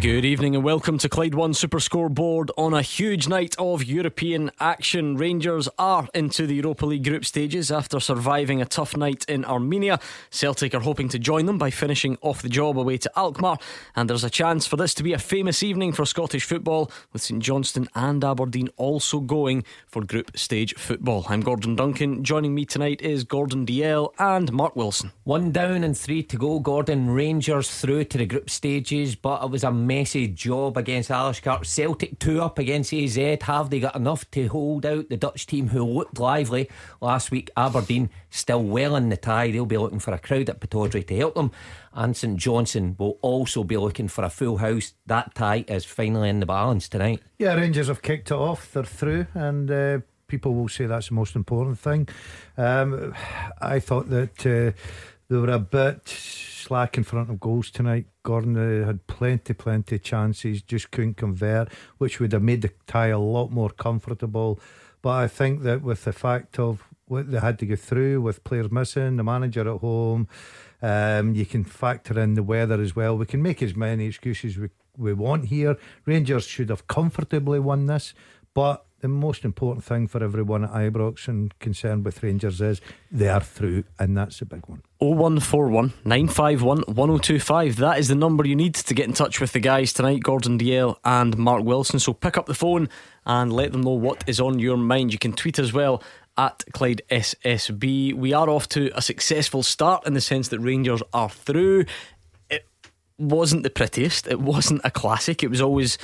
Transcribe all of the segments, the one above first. Good evening and welcome to Clyde One Super Scoreboard on a huge night of European action. Rangers are into the Europa League group stages after surviving a tough night in Armenia. Celtic are hoping to join them by finishing off the job away to Alkmaar, and there's a chance for this to be a famous evening for Scottish football, with St Johnstone and Aberdeen also going for group stage football. I'm Gordon Duncan. Joining me tonight is Gordon Dalziel and Mark Wilson. One down and three to go, Gordon. Rangers through to the group stages, but it was a messy job against Alashkert. Celtic 2 up against AZ. Have they got enough to hold out the Dutch team who looked lively last week? Aberdeen still well in the tie. They'll be looking for a crowd at Pittodrie to help them, and St Johnstone will also be looking for a full house. That tie is finally in the balance tonight. Yeah, Rangers have kicked it off. They're through, and people will say that's the most important thing. I thought that they were a bit slack in front of goals tonight, Gordon. They had plenty chances, just couldn't convert, which would have made the tie a lot more comfortable. But I think that with the fact of what they had to go through, with players missing, the manager at home, you can factor in the weather as well. We can make as many excuses as we want here. Rangers should have comfortably won this, but the most important thing for everyone at Ibrox and concerned with Rangers is they are through, and that's the big one. 0141 951 1025. That is the number you need to get in touch with the guys tonight, Gordon Dalziel and Mark Wilson. So pick up the phone and let them know what is on your mind. You can tweet as well at Clyde SSB. We are off to a successful start in the sense that Rangers are through. It wasn't the prettiest, it wasn't a classic. It was always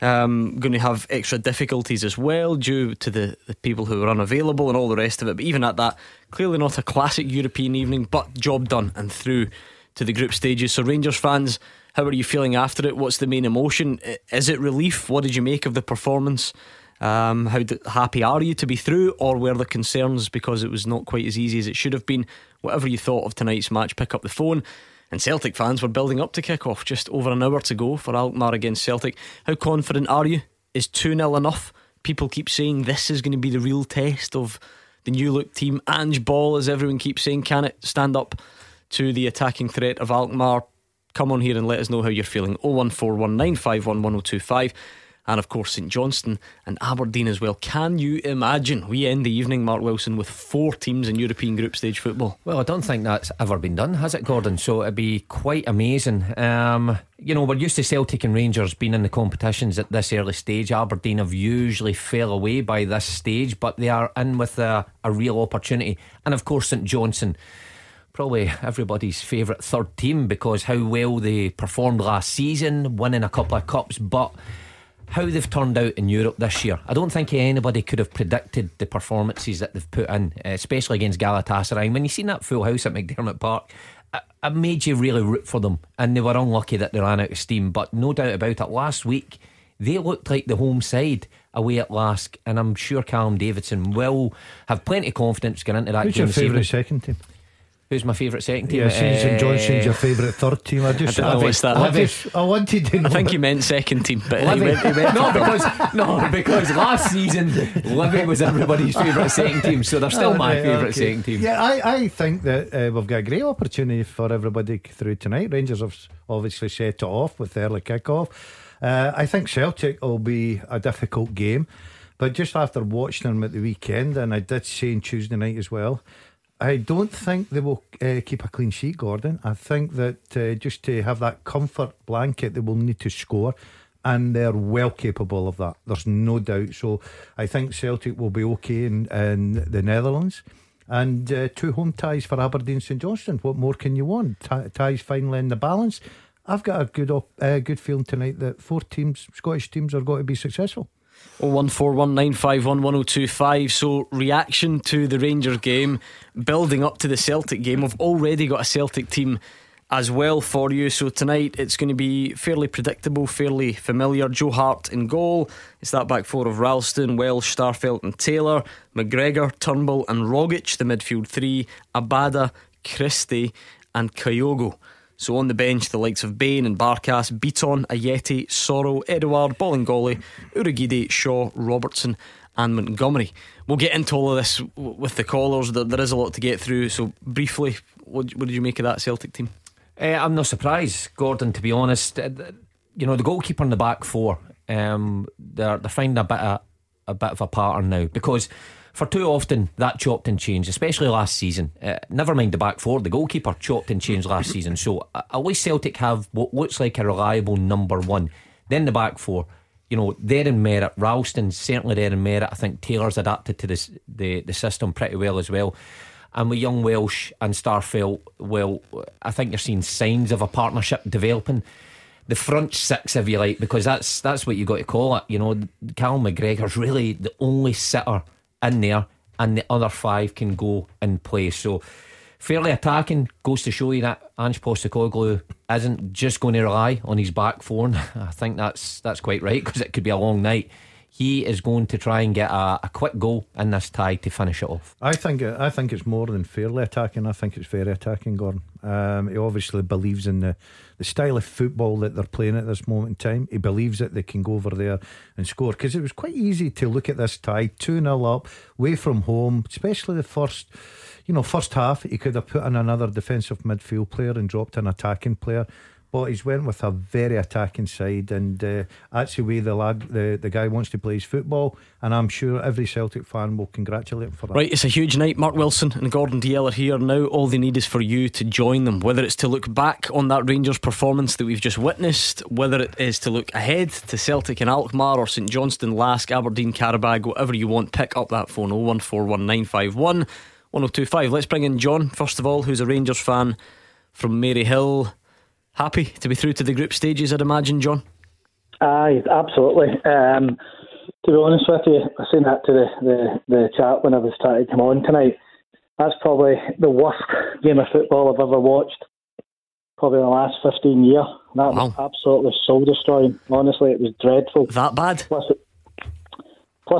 going to have extra difficulties as well, due to the people who were unavailable and all the rest of it. But even at that, clearly not a classic European evening, but job done and through to the group stages. So Rangers fans, how are you feeling after it? What's the main emotion? Is it relief? What did you make of the performance? How happy are you to be through, or were there concerns because it was not quite as easy as it should have been? Whatever you thought of tonight's match, pick up the phone. And Celtic fans were building up to kick-off. Just over an hour to go for Alkmaar against Celtic. How confident are you? Is 2-0 enough? People keep saying this is going to be the real test of the new look team. Ange Ball, as everyone keeps saying, can it stand up to the attacking threat of Alkmaar? Come on here and let us know how you're feeling. 01419511025. And of course St Johnstone and Aberdeen as well. Can you imagine we end the evening, Mark Wilson, with four teams in European group stage football? Well, I don't think that's ever been done, has it, Gordon? So it'd be quite amazing. You know, we're used to Celtic and Rangers being in the competitions at this early stage. Aberdeen have usually fell away by this stage, but they are in with a real opportunity. And of course St Johnstone, probably everybody's favourite third team, because how well they performed last season, winning a couple of cups, but how they've turned out in Europe this year. I don't think anybody could have predicted the performances that they've put in, especially against Galatasaray. When you seen that full house at McDermott Park, it made you really root for them, and they were unlucky that they ran out of steam. But no doubt about it, last week they looked like the home side away at Lask, and I'm sure Callum Davidson will have plenty of confidence going into that. Who's game. Who's your favourite second team? Who's my favourite second team? Yeah, St Johnson's your favourite third team. I think he meant second team, but he went because last season Livy was everybody's favourite second team, so they're still my favourite second team. Yeah, I think that we've got a great opportunity for everybody through tonight. Rangers have obviously set it off with the early kick-off. I think Celtic will be a difficult game, but just after watching them at the weekend, and I did say on Tuesday night as well, I don't think they will keep a clean sheet, Gordon. I think that just to have that comfort blanket, they will need to score, and they're well capable of that. There's no doubt. So I think Celtic will be okay in the Netherlands. And two home ties for Aberdeen St Johnstone. What more can you want? Ties finally in the balance. I've got a good feeling tonight that four teams, Scottish teams, are going to be successful. 01419511025. So reaction to the Rangers game, building up to the Celtic game. We've already got a Celtic team as well for you. So tonight it's going to be fairly predictable, fairly familiar. Joe Hart in goal. It's that back four of Ralston, Welsh, Starfelt and Taylor. McGregor, Turnbull and Rogic, the midfield three. Abada, Christie and Kyogo. So on the bench, the likes of Bain and Barkas, Beaton, Ayeti, Sorrell, Edouard, Bolingoli, Urugide, Shaw, Robertson and Montgomery. We'll get into all of this with the callers. There is a lot to get through. So briefly, what did you make of that Celtic team? I'm not surprised, Gordon, to be honest. You know, the goalkeeper in the back four, they're finding a bit of a pattern now, because for too often that chopped and changed, especially last season. Never mind the back four, the goalkeeper chopped and changed last season. So at least Celtic have what looks like a reliable number one. Then the back four, you know, they're in merit. Ralston's certainly there in merit. I think Taylor's adapted to this, the system pretty well as well. And with young Welsh and Starfelt, well, I think you're seeing signs of a partnership developing. The front six, if you like, because that's what you got to call it. You know, Callum McGregor's really the only sitter in there, and the other five can go in play. So fairly attacking. Goes to show you that Ange Postecoglou isn't just going to rely on his back four. I think that's quite right, because it could be a long night. He is going to try and get a quick goal in this tie to finish it off. I think it's more than fairly attacking. I think it's very attacking, Gordon. He obviously believes in the style of football that they're playing at this moment in time. He believes that they can go over there and score, because it was quite easy to look at this tie 2-0 up, away from home, especially the first, you know, first half. He could have put in another defensive midfield player and dropped an attacking player. But he's went with a very attacking side, and that's the way the guy wants to play his football, and I'm sure every Celtic fan will congratulate him for that. Right, it's a huge night. Mark Wilson and Gordon Dalziel are here now. All they need is for you to join them, whether it's to look back on that Rangers performance that we've just witnessed, whether it is to look ahead to Celtic and Alkmaar or St Johnstone, Lask, Aberdeen, Carabag, whatever you want. Pick up that phone, 0141951 1025. Let's bring in John first of all, who's a Rangers fan from Maryhill. Happy to be through to the group stages, I'd imagine, John? Aye, absolutely. To be honest with you, I seen that to the chat when I was starting to come on tonight. That's probably the worst game of football I've ever watched, probably in the last 15 years. That was absolutely soul destroying. Honestly, it was dreadful. That bad? Plus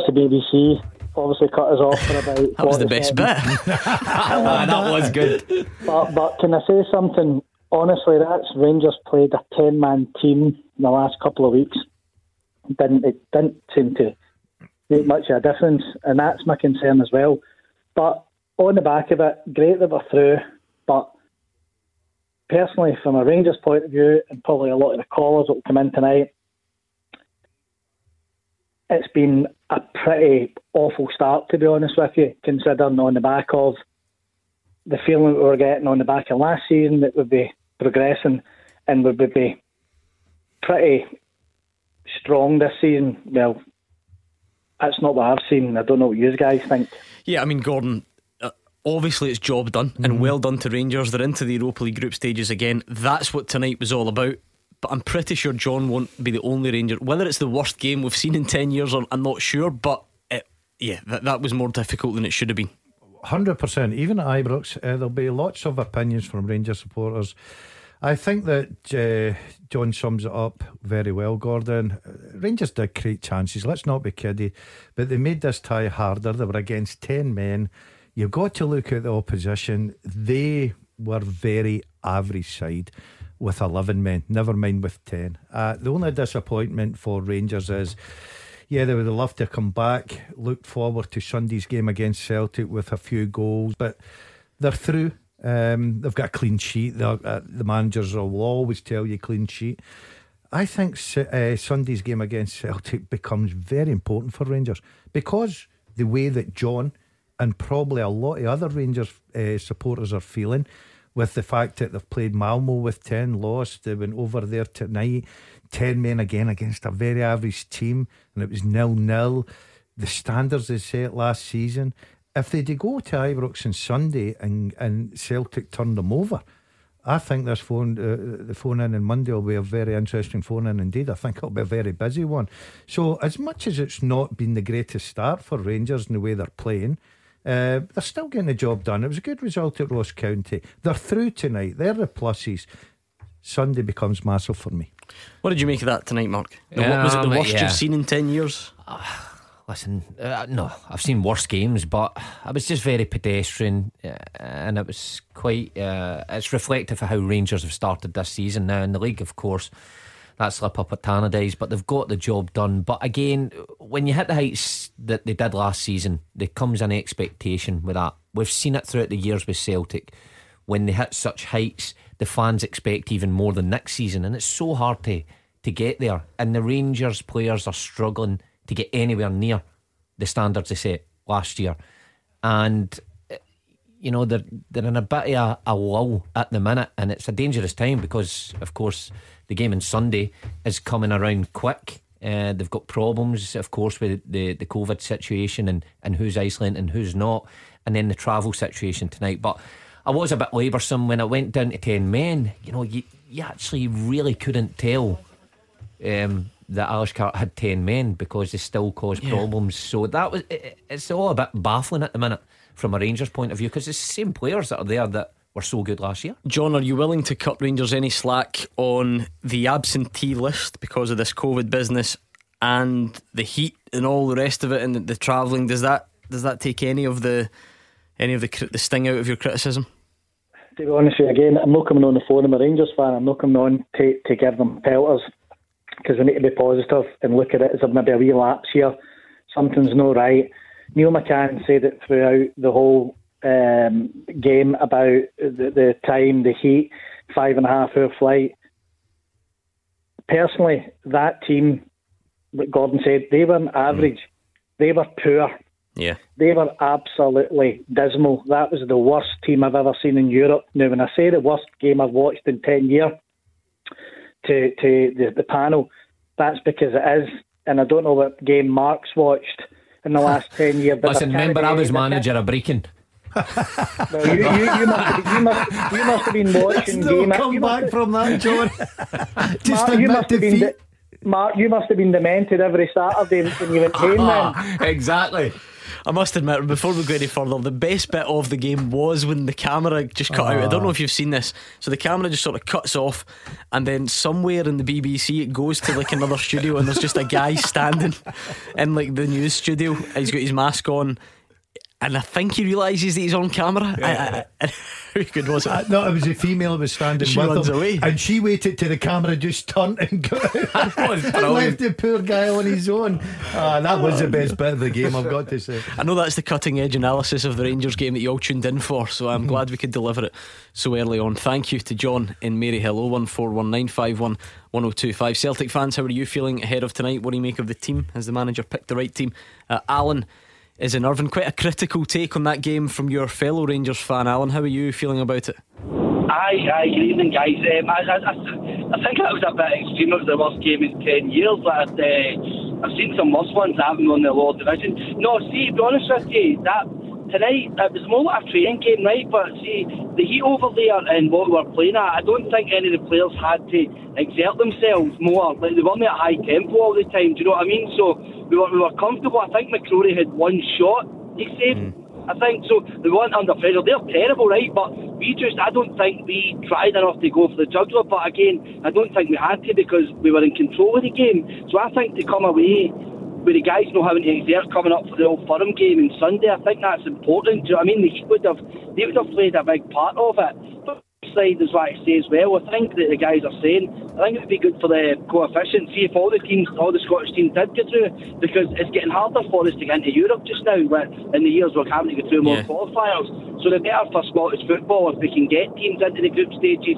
the BBC obviously cut us off for about... That was the best bit. That was good. But can I say something? Honestly, that's Rangers played a 10-man team in the last couple of weeks. It didn't seem to make much of a difference, and that's my concern as well. But on the back of it, great that we're through, but personally, from a Rangers point of view, and probably a lot of the callers that will come in tonight, it's been a pretty awful start, to be honest with you, considering on the back of the feeling that we were getting on the back of last season that we'd be progressing and we would be pretty strong this season. Well, that's not what I've seen. I don't know what you guys think. Yeah, I mean, Gordon, obviously it's job done, and well done to Rangers. They're into the Europa League group stages again. That's what tonight was all about. But I'm pretty sure John won't be the only Ranger. Whether it's the worst game we've seen in 10 years or I'm not sure, but that was more difficult than it should have been. 100%. Even at Ibrox, there'll be lots of opinions from Rangers supporters. I think that John sums it up very well, Gordon. Rangers did create chances, let's not be kiddie, but they made this tie harder. They were against 10 men. You've got to look at the opposition. They were very average side with 11 men, never mind with 10. The only disappointment for Rangers is, yeah, they would have loved to come back. Looked forward to Sunday's game against Celtic with a few goals, but they're through. They've got a clean sheet. The managers will always tell you clean sheet. I think Sunday's game against Celtic becomes very important for Rangers, because the way that John and probably a lot of other Rangers supporters are feeling, with the fact that they've played Malmo with 10, lost. They went over there tonight, 10 men again against a very average team, and it was 0-0. The standards they set last season, if they did go to Ibrox on Sunday and Celtic turned them over, I think this the phone in on Monday will be a very interesting phone in indeed. I think it'll be a very busy one. So as much as it's not been the greatest start for Rangers in the way they're playing, they're still getting the job done. It was a good result at Ross County. They're through tonight. They're the pluses. Sunday becomes massive for me. What did you make of that tonight, Mark? Was it the worst you've seen in 10 years? listen, no, I've seen worse games, but I was just very pedestrian, and it was quite it's reflective of how Rangers have started this season now in the league. Of course, that slip up at Tannadice, but they've got the job done. But again, when you hit the heights that they did last season, there comes an expectation with that. We've seen it throughout the years with Celtic. When they hit such heights, the fans expect even more than next season, and it's so hard to get there. And the Rangers players are struggling to get anywhere near the standards they set last year. And you know, they're in a bit of a lull at the minute, and it's a dangerous time because, of course, the game on Sunday is coming around quick. They've got problems, of course, with the COVID situation and who's isolating and who's not, and then the travel situation tonight. But I was a bit laboursome when I went down to 10 men. You know, you actually really couldn't tell that Alashkert had 10 men because they still caused problems. So that was it's all a bit baffling at the minute from a Rangers point of view, because it's the same players that are there that were so good last year. John, are you willing to cut Rangers any slack on the absentee list because of this COVID business and the heat and all the rest of it and the travelling? Does that take any of the sting out of your criticism? To be honest with you, again, I'm not coming on the phone. I'm a Rangers fan. I'm not coming on to give them pelters, because we need to be positive and look at it as maybe a relapse here. Something's not right. Neil McCann said it throughout the whole game about the time, the heat, 5.5 hour flight. Personally, that team, like Gordon said, they were not average. They were poor. Yeah, they were absolutely dismal. That was the worst team I've ever seen in Europe. Now, when I say the worst game I've watched in 10 years to the panel, that's because it is, and I don't know what game Mark's watched in the last 10 years. Listen, remember I was manager of Brecon. Well, you must have been watching. That's game. No come back from that, John. Just admit defeat. Mark, you must have been demented every Saturday when you went home. Then exactly. I must admit, before we go any further, the best bit of the game was when the camera just cut out. I don't know if you've seen this. So the camera just sort of cuts off, and then somewhere in the BBC it goes to like another studio, and there's just a guy standing in like the news studio. He's got his mask on, and I think he realises that he's on camera. Yeah. How good was it? No, it was a female who was standing she with him away. And she waited till the camera just turned and got out and left the poor guy on his own. That was the best bit of the game, I've got to say. I know that's the cutting edge analysis of the Rangers game that you all tuned in for, so I'm glad we could deliver it so early on. Thank you to John in Maryhill. 01419511025. Celtic fans, how are you feeling ahead of tonight? What do you make of the team? Has the manager picked the right team? Alan is in Irvine. Quite a critical take on that game from your fellow Rangers fan, Alan. How are you feeling about it? Aye, good evening, guys. I think that was a bit extreme. It was the worst game in 10 years. But I've seen some worse ones happening on the lower division. No, see, to be honest with you, that tonight it was more like a training game, right? But see, the heat over there and what we were playing at, I don't think any of the players had to exert themselves more. Like, they weren't at high tempo all the time. Do you know what I mean? So We were comfortable. I think McCrory had one shot he saved, I think. So they weren't under pressure. They're terrible, right? But I don't think we tried enough to go for the jugular. But again, I don't think we had to, because we were in control of the game. So I think to come away with the guys not having to exert coming up for the Old Firm game on Sunday, I think that's important. Do you know what I mean? They would have played a big part of it. But side is what I say as well. I think that the guys are saying, I think it would be good for the coefficient. See if all the Scottish teams did get through, because it's getting harder for us to get into Europe just now. In the years we're having to go through more qualifiers, so the better for Scottish football if we can get teams into the group stages,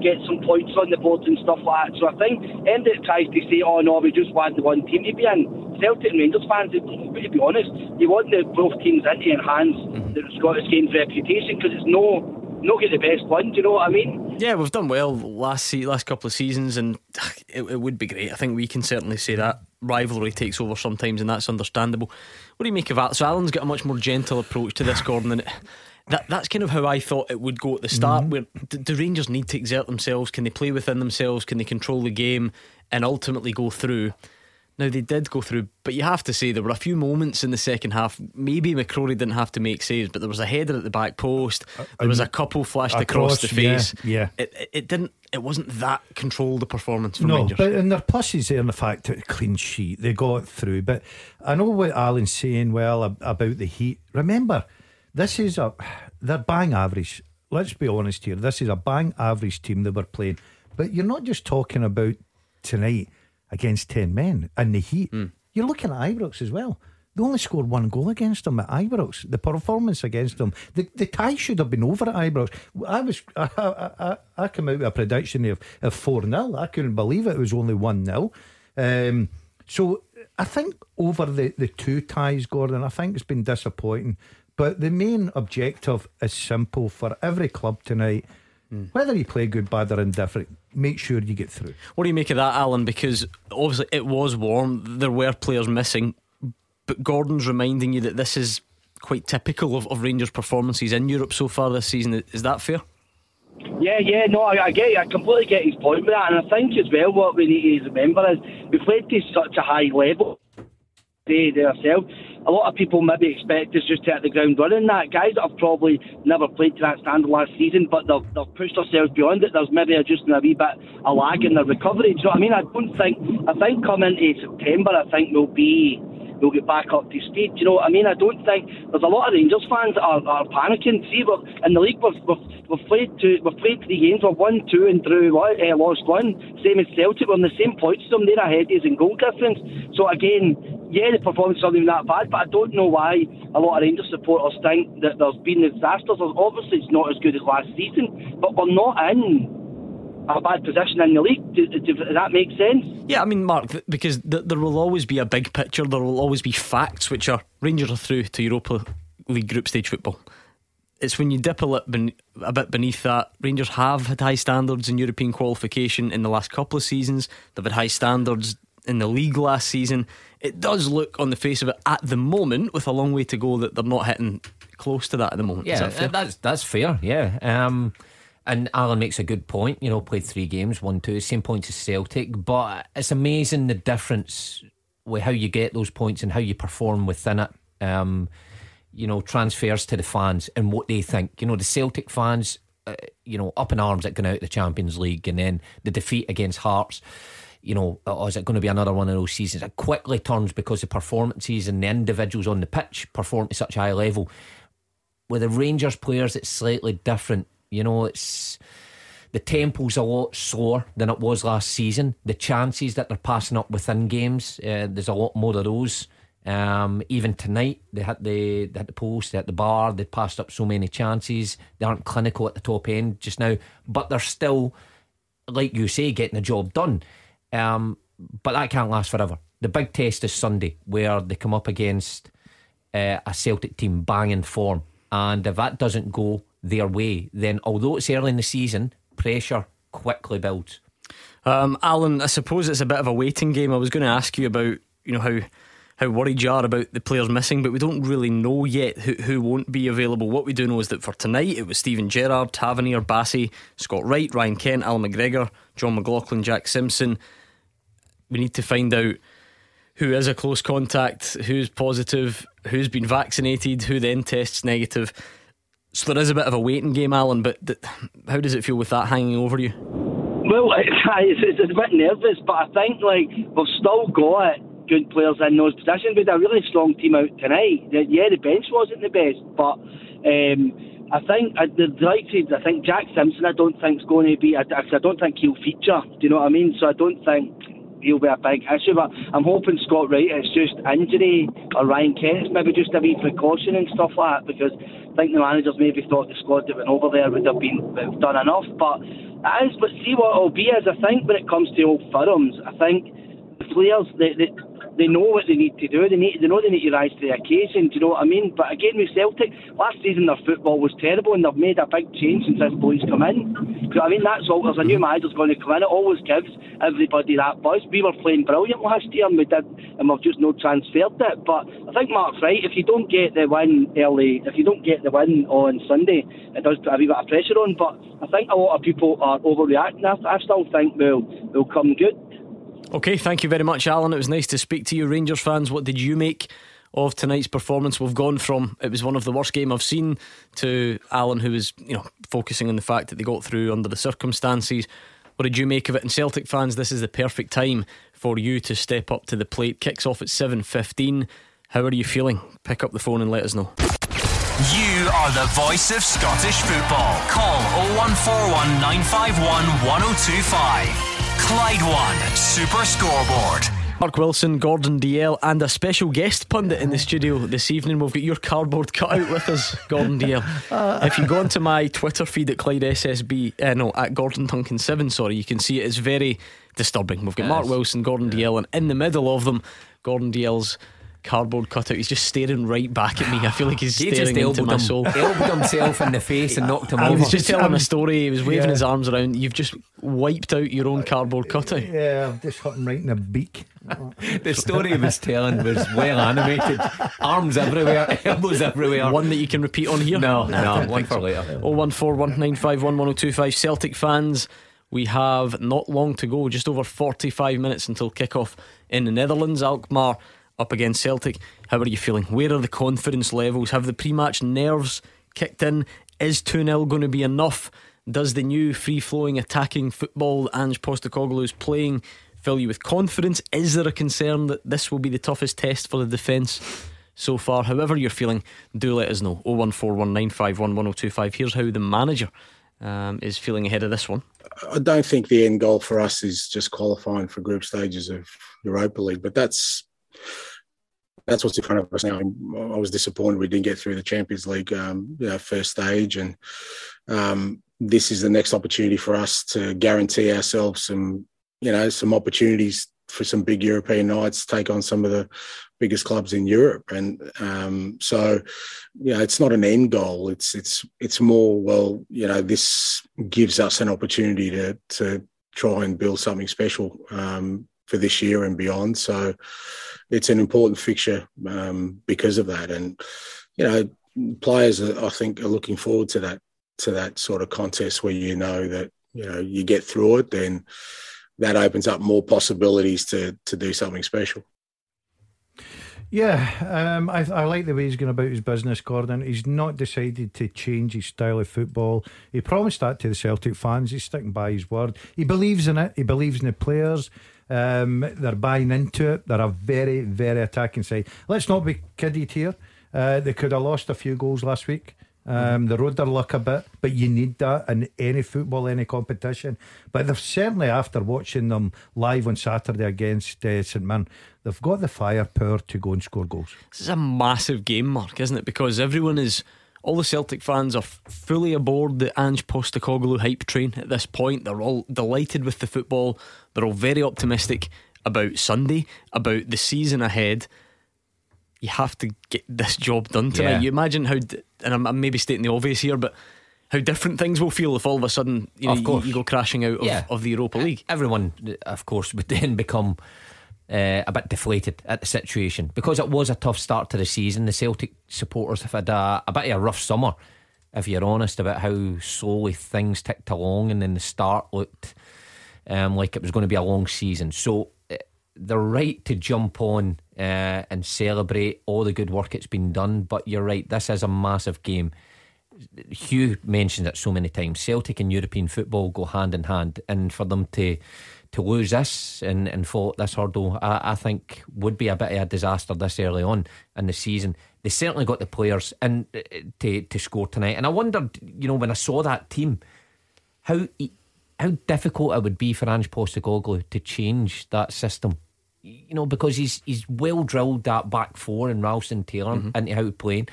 get some points on the board and stuff like that. So I think anybody that tries to say, oh no, we just want the one team to be in, Celtic and Rangers fans, to be honest, you want the both teams in to enhance the Scottish game's reputation, because it's not get the best one, do you know what I mean? Yeah, we've done well last couple of seasons, and it would be great. I think we can certainly say that rivalry takes over sometimes, and that's understandable. What do you make of that? So Alan's got a much more gentle approach to this, Gordon, than that's kind of how I thought it would go at the start. Where do Rangers need to exert themselves? Can they play within themselves? Can they control the game and ultimately go through? Now they did go through, but you have to say there were a few moments in the second half. Maybe McCrory didn't have to make saves, but there was a header at the back post. There was a couple flashed across the face. Yeah. It wasn't that controlled a performance from Rangers. No, but and their pluses there in the fact that clean sheet they got through. But I know what Alan's saying. Well, about the heat. Remember, this is they're bang average. Let's be honest here. This is a bang average team they were playing. But you're not just talking about tonight against 10 men in the heat. You're looking at Ibrox as well. They only scored one goal against them at Ibrox. The performance against them, the tie should have been over at Ibrox. I came out with a prediction of 4-0. I couldn't believe it. It was only 1-0. So I think over the two ties, Gordon, I think it's been disappointing. But the main objective is simple for every club tonight. Whether you play good, bad or indifferent, make sure you get through. What do you make of that, Alan? Because obviously it was warm, there were players missing, but Gordon's reminding you that this is quite typical of Rangers' performances in Europe so far this season. Is that fair? Yeah, no, I completely get his point with that. And I think as well what we need to remember is we played to such a high level. They ourselves, a lot of people maybe expect us just to hit the ground running. That guys that have probably never played to that standard last season, but they've pushed themselves beyond it. There's maybe just a wee bit a lag in their recovery. Do you know what I mean? I think coming into September, I think we'll get back up to speed. Do you know what I mean? I don't think there's a lot of Rangers fans that are panicking. See, in the league we've played 3 games. We've won 2 and drew lost 1. Same as Celtic. We're on the same points. They're ahead is in goal difference. So again. Yeah, the performance isn't even that bad, but I don't know why a lot of Rangers supporters think that there's been disasters. Obviously, it's not as good as last season, but we're not in a bad position in the league. Does that make sense? Yeah, I mean, Mark, because there will always be a big picture, there will always be facts, which are Rangers are through to Europa League group stage football. It's when you dip a bit beneath that. Rangers have had high standards in European qualification in the last couple of seasons. They've had high standards in the league last season. It does look on the face of it at the moment, with a long way to go, that they're not hitting close to that at the moment. Yeah, that fair? That's fair. Yeah, and Alan makes a good point. You know, played 3 games, 1-2, same points as Celtic, but it's amazing the difference with how you get those points and how you perform within it. You know, transfers to the fans and what they think. You know, the Celtic fans, up in arms at going out of the Champions League, and then the defeat against Hearts. You know, or is it going to be another one of those seasons? It quickly turns because the performances and the individuals on the pitch perform to such a high level. With the Rangers players, it's slightly different. You know, it's the tempo's a lot slower than it was last season. The chances that they're passing up within games, there's a lot more of those. Even tonight, they hit the post, they hit the bar, they passed up so many chances. They aren't clinical at the top end just now, but they're still, like you say, getting the job done. But that can't last forever. The big test is Sunday, where they come up against a Celtic team banging form, and if that doesn't go their way, then although it's early in the season, pressure quickly builds. Alan, I suppose it's a bit of a waiting game. I was going to ask you about, you know, how worried you are about the players missing, but we don't really know yet who won't be available. What we do know is that for tonight it was Stephen Gerrard, Tavernier, Bassey, Scott Wright, Ryan Kent, Al McGregor, John McLaughlin, Jack Simpson. We need to find out who is a close contact, who's positive, who's been vaccinated, who then tests negative. So there is a bit of a waiting game, Alan, but how does it feel with that hanging over you? Well, it's a bit nervous, but I think we've still got good players in those positions. We had a really strong team out tonight. Yeah, the bench wasn't the best, but I think I think Jack Simpson, I don't think is going to be. I don't think he'll feature. Do you know what I mean? So I don't think he'll be a big issue, but I'm hoping Scott Wright, it's just injury, or Ryan Kent, it's maybe just a wee precaution and stuff like that, because I think the managers maybe thought the squad that went over there would have done enough. But let's see what it'll be. As I think when it comes to Old Firms, I think the players they know what they need to do. They know they need to rise to the occasion. Do you know what I mean? But again, with Celtic, last season their football was terrible, and they've made a big change since this boy's come in. I mean, that's all. There's a new manager's going to come in. It always gives everybody that buzz. We were playing brilliant last year, and we've just no transferred it. But I think Mark's right. If you don't get the win on Sunday, it does put a wee bit of pressure on. But I think a lot of people are overreacting. I still think we'll come good. OK, thank you very much, Alan. It was nice to speak to you. Rangers fans, what did you make of tonight's performance? We've gone from it was one of the worst game I've seen to Alan, who was, you know, focusing on the fact that they got through under the circumstances. What did you make of it? And Celtic fans, this is the perfect time for you to step up to the plate. Kicks off at 7:15. How are you feeling? Pick up the phone and let us know. You are the voice of Scottish football. Call 0141 951 1025. Clyde One Super Scoreboard. Mark Wilson, Gordon Dalziel, and a special guest pundit in the studio this evening. We've got your cardboard cut out with us, Gordon Dalziel. If you go onto my Twitter feed at Clyde SSB, at Gordon Duncan 7, sorry, you can see it is very disturbing. We've got Mark Wilson, Gordon Dalziel, and in the middle of them, Gordon Dalziel's cardboard cutout. He's just staring right back at me. I feel like he's staring into my soul. He elbowed himself in the face and knocked him over. He was just telling a story. He was waving his arms around. You've just wiped out your own cardboard cutout. Yeah, I've just hit him right in the beak. The story he was telling was well animated. Arms everywhere, elbows everywhere. One that you can repeat on here? No, one for later. 01419511025. Celtic fans, we have not long to go. Just over 45 minutes until kickoff in the Netherlands. Alkmaar up against Celtic. How are you feeling? Where are the confidence levels? Have the pre-match nerves kicked in? Is 2-0 going to be enough? Does the new free-flowing attacking football that Ange Postecoglou is playing fill you with confidence? Is there a concern that this will be the toughest test for the defence so far? However you're feeling, do let us know. 01419511025. Here's how the manager is feeling ahead of this one. I don't think the end goal for us is just qualifying for group stages of Europa League, but that's what's in front of us now. I was disappointed we didn't get through the Champions League first stage, and this is the next opportunity for us to guarantee ourselves some opportunities for some big European nights, take on some of the biggest clubs in Europe. And it's not an end goal. It's more, this gives us an opportunity to try and build something special for this year and beyond. So it's an important fixture because of that. And, players, I think, are looking forward to that sort of contest where you get through it, then that opens up more possibilities to do something special. Yeah, I like the way he's going about his business, Gordon. He's not decided to change his style of football. He promised that to the Celtic fans. He's sticking by his word. He believes in it. He believes in the players. They're buying into it. They're a very, very attacking side. Let's not be kidded here. They could have lost a few goals last week. They rode their luck a bit, but you need that in any football, any competition. But they've certainly, after watching them live on Saturday against St Mirren, they've got the firepower to go and score goals. This is a massive game, Mark, isn't it? Because all the Celtic fans are fully aboard the Ange Postecoglou hype train at this point. They're all delighted with the football. They're all very optimistic about Sunday, about the season ahead. You have to get this job done tonight. Yeah. You imagine how, and I'm maybe stating the obvious here, but how different things will feel if all of a sudden you go crashing out of the Europa League. Everyone, of course, would then become a bit deflated at the situation, because it was a tough start to the season. The Celtic supporters have had a bit of a rough summer, if you're honest, about how slowly things ticked along, and then the start looked like it was going to be a long season. So they're right to jump on and celebrate all the good work it's been done. But you're right, this is a massive game. Hugh mentioned it so many times. Celtic and European football go hand in hand, and for them to lose this and fall at this hurdle, I think would be a bit of a disaster this early on in the season. They certainly got the players in to score tonight, and I wondered, when I saw that team, how difficult it would be for Ange Postecoglou to change that system. Because he's well drilled that back four and Ralston Taylor into how he's playing,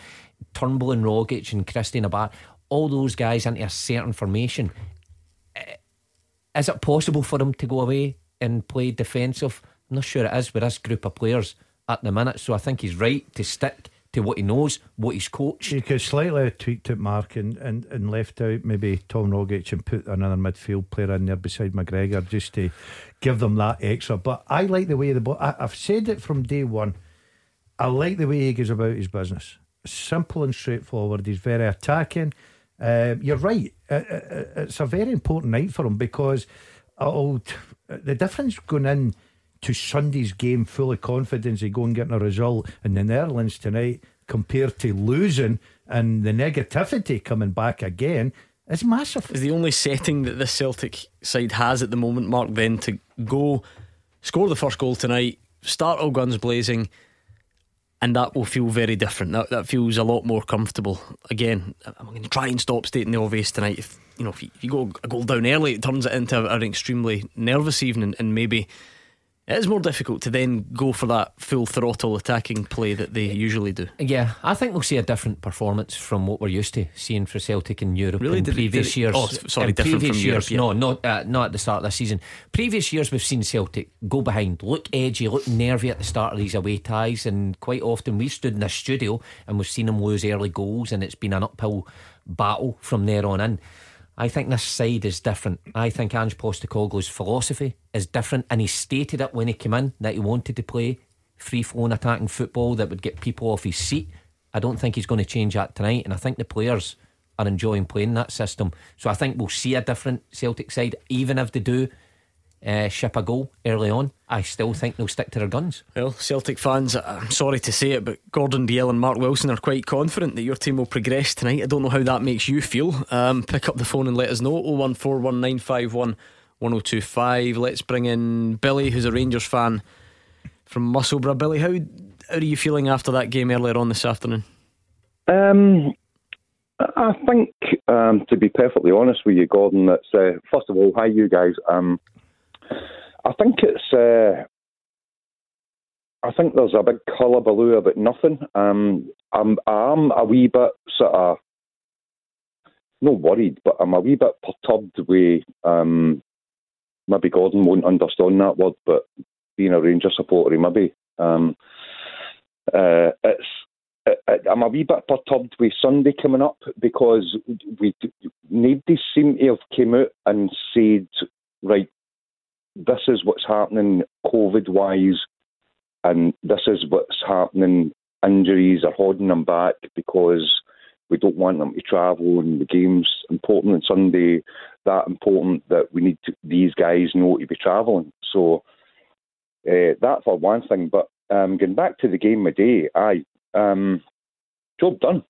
Turnbull and Rogic and Christie and Abada, all those guys into a certain formation. Is it possible for him to go away and play defensive? I'm not sure it is with this group of players at the minute. So I think he's right to stick to what he knows, what he's coached. He could slightly have tweaked it, Mark, and left out maybe Tom Rogic and put another midfield player in there beside McGregor, just to give them that extra. But I like the way I've said it from day one. I like the way he goes about his business. Simple and straightforward. He's very attacking. You're right. It's a very important night for him, because the difference going in to Sunday's game full of confidence of going and getting a result in the Netherlands tonight compared to losing and the negativity coming back again is massive. It's the only setting that the Celtic side has at the moment, Mark, then to go score the first goal tonight, start all guns blazing, and that will feel very different. That feels a lot more comfortable. Again, I'm going to try and stop stating the obvious tonight. If you go a goal down early, it turns it into an extremely nervous evening, and maybe it is more difficult to then go for that full throttle attacking play that they usually do. Yeah, I think we'll see a different performance from what we're used to seeing for Celtic in Europe. Really, in previous years. Oh, sorry, different from years. Europe, yeah. No, not at the start of this season. Previous years we've seen Celtic go behind, look edgy, look nervy at the start of these away ties, and quite often we've stood in the studio and we've seen them lose early goals, and it's been an uphill battle from there on in. I think this side is different. I think Ange Postecoglou's philosophy is different, and he stated it when he came in that he wanted to play free-flowing attacking football that would get people off his seat. I don't think he's going to change that tonight, and I think the players are enjoying playing that system. So I think we'll see a different Celtic side, even if they do ship a goal early on. I still think they'll stick to their guns. Well, Celtic fans, I'm sorry to say it, but Gordon Dalziel and Mark Wilson are quite confident that your team will progress tonight. I don't know how that makes you feel. Pick up the phone and let us know. 01419511025. Let's bring in Billy, who's a Rangers fan from Musselburgh. Billy, how are you feeling after that game earlier on this afternoon? I think, to be perfectly honest with you, Gordon, that's first of all, hi you guys. I think it's. I think there's a big hullabaloo about nothing. I'm a wee bit sort of not worried, but I'm a wee bit perturbed with. Maybe Gordon won't understand that word, but being a Rangers supporter, maybe it's. I'm a wee bit perturbed with Sunday coming up because we nobody seem to have came out and said right. This is what's happening COVID-wise, and this is what's happening. Injuries are holding them back because we don't want them to travel, and the game's important on Sunday. That important that we need to, these guys know to be travelling. So that for one thing. But going back to the game today, job done.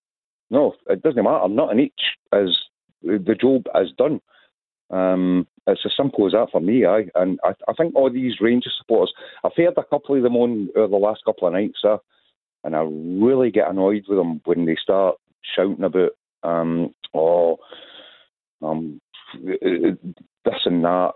No, it doesn't matter. Not an each as the job is done. It's as simple as that for me. I think all these Rangers supporters, I've heard a couple of them on the last couple of nights, and I really get annoyed with them when they start shouting about this and that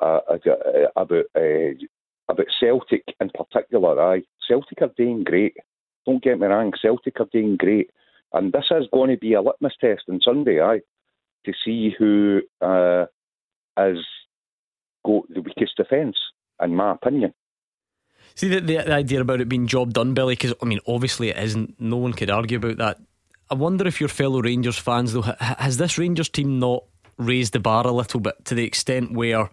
about Celtic in particular. Celtic are doing great. Don't get me wrong, Celtic are doing great, and this is going to be a litmus test on Sunday. To see who as go the weakest defence, in my opinion. See the idea about it being job done, Billy, because I mean obviously it isn't. No one could argue about that. I wonder if your fellow Rangers fans though, has this Rangers team not raised the bar a little bit to the extent where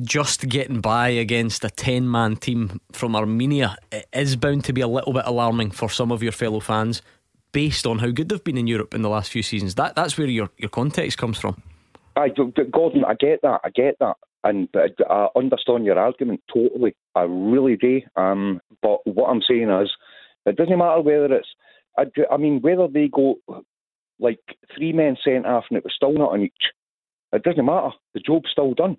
just getting by against a 10-man team from Armenia is bound to be a little bit alarming for some of your fellow fans based on how good they've been in Europe in the last few seasons? That's where your context comes from. Gordon, I get that, but I understand your argument totally. I really do. But what I'm saying is, it doesn't matter whether it's. Whether they go like three men sent off and it was still not on each. It doesn't matter. The job's still done.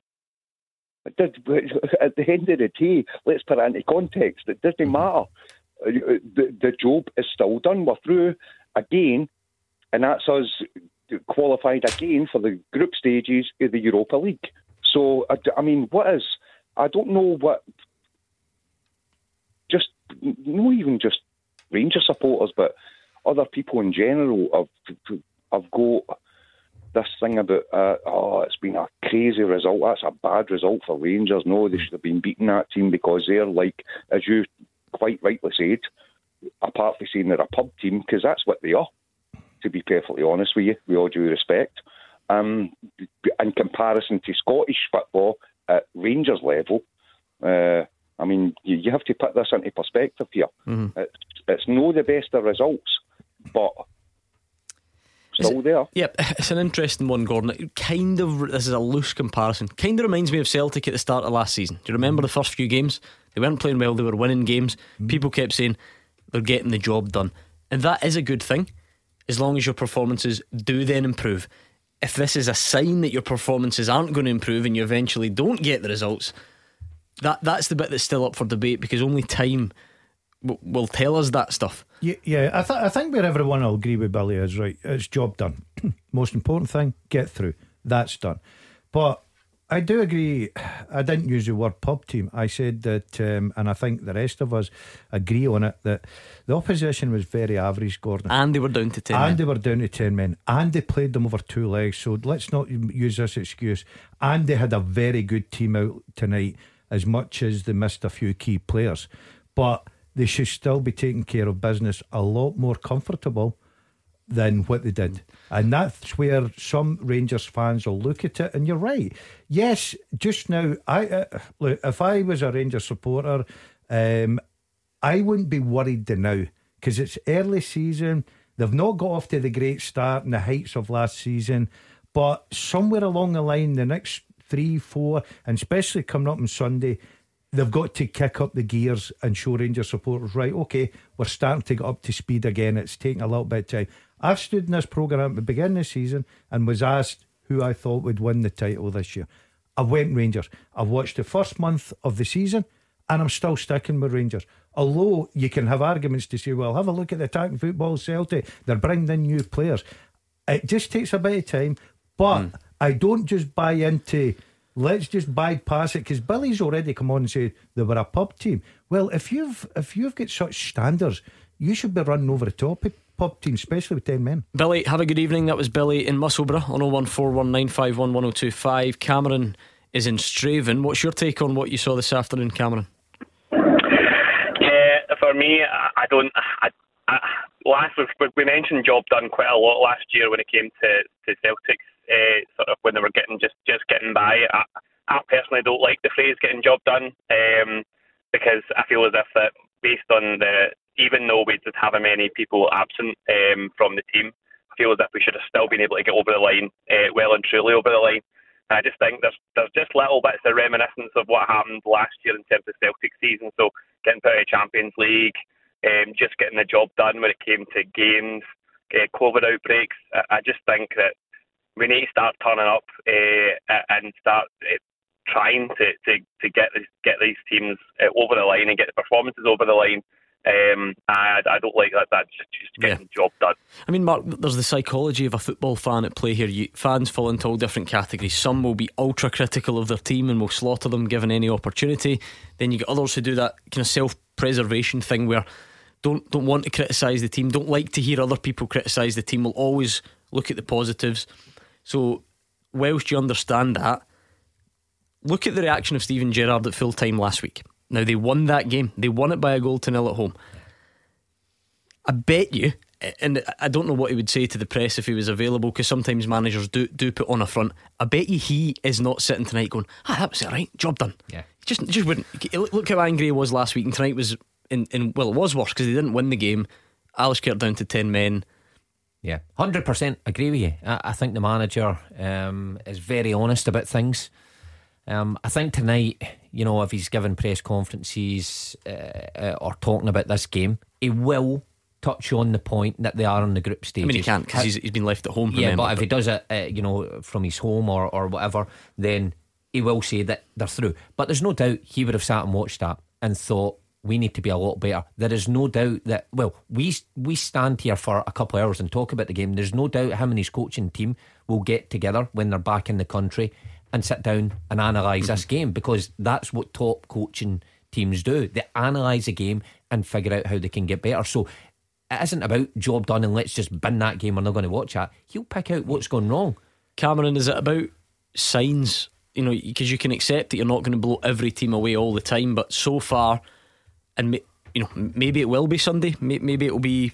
At the end of the day, let's put it into context. It doesn't matter. The job is still done. We're through again, and that's us. Qualified again for the group stages of the Europa League. So, I don't know what, just, not even just Rangers supporters, but other people in general have got this thing about, it's been a crazy result. That's a bad result for Rangers. No, they should have been beating that team because they're like, as you quite rightly said, apart from saying they're a pub team, because that's what they are. To be perfectly honest with you, with all due respect, in comparison to Scottish football at Rangers level, you have to put this into perspective here. Mm-hmm. It's not the best of results, but still there. Yep, it's an interesting one, Gordon. It kind of, this is a loose comparison, kind of reminds me of Celtic at the start of last season. Do you remember the first few games? They weren't playing well, they were winning games. People kept saying they're getting the job done, and that is a good thing, as long as your performances do then improve. If this is a sign that your performances aren't going to improve and you eventually don't get the results, that's the bit that's still up for debate, because only time will tell us that stuff. Yeah, I think where everyone will agree with Billy is right, it's job done. Most important thing, get through. That's done. But I do agree. I didn't use the word pub team. I said that, and I think the rest of us agree on it, that the opposition was very average, Gordon. And they were down to 10 men. And they were down to 10 men. And they played them over two legs. So let's not use this excuse. And they had a very good team out tonight, as much as they missed a few key players. But they should still be taking care of business a lot more comfortable than what they did. And that's where some Rangers fans will look at it. And you're right. Yes, just now, look, if I was a Rangers supporter, I wouldn't be worried now, because it's early season. They've not got off to the great start and the heights of last season, but somewhere along the line, the next 3-4, and especially coming up on Sunday, they've got to kick up the gears and show Rangers supporters, right, okay, we're starting to get up to speed again. It's taking a little bit of time. I've stood in this programme at the beginning of the season and was asked who I thought would win the title this year. I went Rangers. I've watched the first month of the season and I'm still sticking with Rangers. Although you can have arguments to say, well, have a look at the attacking football Celtic, they're bringing in new players. It just takes a bit of time, but I don't just buy into, let's just bypass it, because Billy's already come on and said they were a pub team. Well, if you've got such standards, you should be running over the top of pub teams, especially with 10 men. Billy, have a good evening. That was Billy in Musselburgh on 01419511025. Cameron is in Straven. What's your take on what you saw this afternoon, Cameron? For me, last we mentioned job done quite a lot last year when it came to Celtics. Sort of when they were getting by. I personally don't like the phrase "getting job done" because I feel as if that based on even though we did have many people absent from the team, I feel as if we should have still been able to get over the line, well and truly over the line. And I just think there's just little bits of reminiscence of what happened last year in terms of Celtic season. So getting put out of Champions League, just getting the job done when it came to games, COVID outbreaks. I just think that we need to start turning up and start trying to get these teams over the line and get the performances over the line. I don't like that. That's just getting the job done. I mean, Mark, there's the psychology of a football fan at play here. Fans fall into all different categories. Some will be ultra critical of their team and will slaughter them given any opportunity. Then you get others who do that kind of self-preservation thing where don't want to criticise the team, don't like to hear other people criticise the team, will always look at the positives. So whilst you understand that, look at the reaction of Steven Gerrard at full time last week. Now they won that game. They won it by 1-0 at home. I bet you, and I don't know what he would say to the press if he was available, because sometimes managers do put on a front. I bet you he is not sitting tonight going, that was it, right, job done. Yeah. He just wouldn't. Look how angry he was last week, and tonight was it was worse because they didn't win the game. Alashkert down to 10 men. Yeah, 100% agree with you. I think the manager is very honest about things. I think tonight, you know, if he's giving press conferences or talking about this game, he will touch on the point that they are in the group stages. I mean, he can't, because he's been left at home. Yeah, remember, but if he does it, you know, from his home or whatever, then he will say that they're through. But there's no doubt he would have sat and watched that and thought, we need to be a lot better. There is no doubt that, well, we stand here for a couple of hours and talk about the game. There's no doubt him and his coaching team will get together when they're back in the country and sit down and analyse this game, because that's what top coaching teams do. They analyse a game and figure out how they can get better. So it isn't about job done and let's just bin that game, we're not going to watch that. He'll pick out what's gone wrong. Cameron, is it about signs? You know, because you can accept that you're not going to blow every team away all the time, but so far, and you know, maybe it will be Sunday, maybe it will be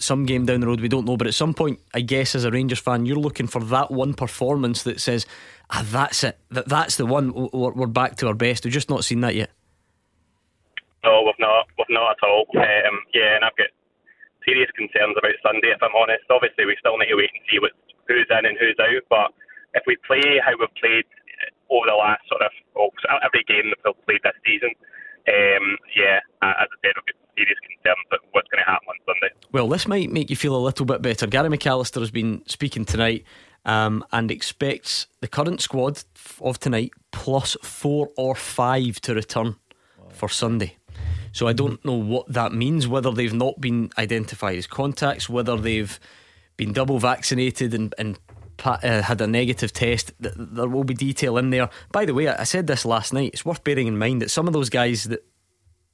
some game down the road, we don't know, but at some point, I guess as a Rangers fan, you're looking for that one performance that says, that's it, that's the one, we're back to our best. We've just not seen that yet. No, we've not at all. And I've got serious concerns about Sunday, if I'm honest. Obviously, we still need to wait and see who's in and who's out, but if we play how we've played over the last every game that we've played this season, as I said, it'll be serious concerns about what's going to happen on Sunday. Well, this might make you feel a little bit better. Gary McAllister has been speaking tonight and expects the current squad of tonight plus 4 or 5 to return for Sunday. So I don't know what that means, whether they've not been identified as contacts, whether they've been double vaccinated and had a negative test. There will be detail in there. By the way, I said this last night, it's worth bearing in mind that some of those guys that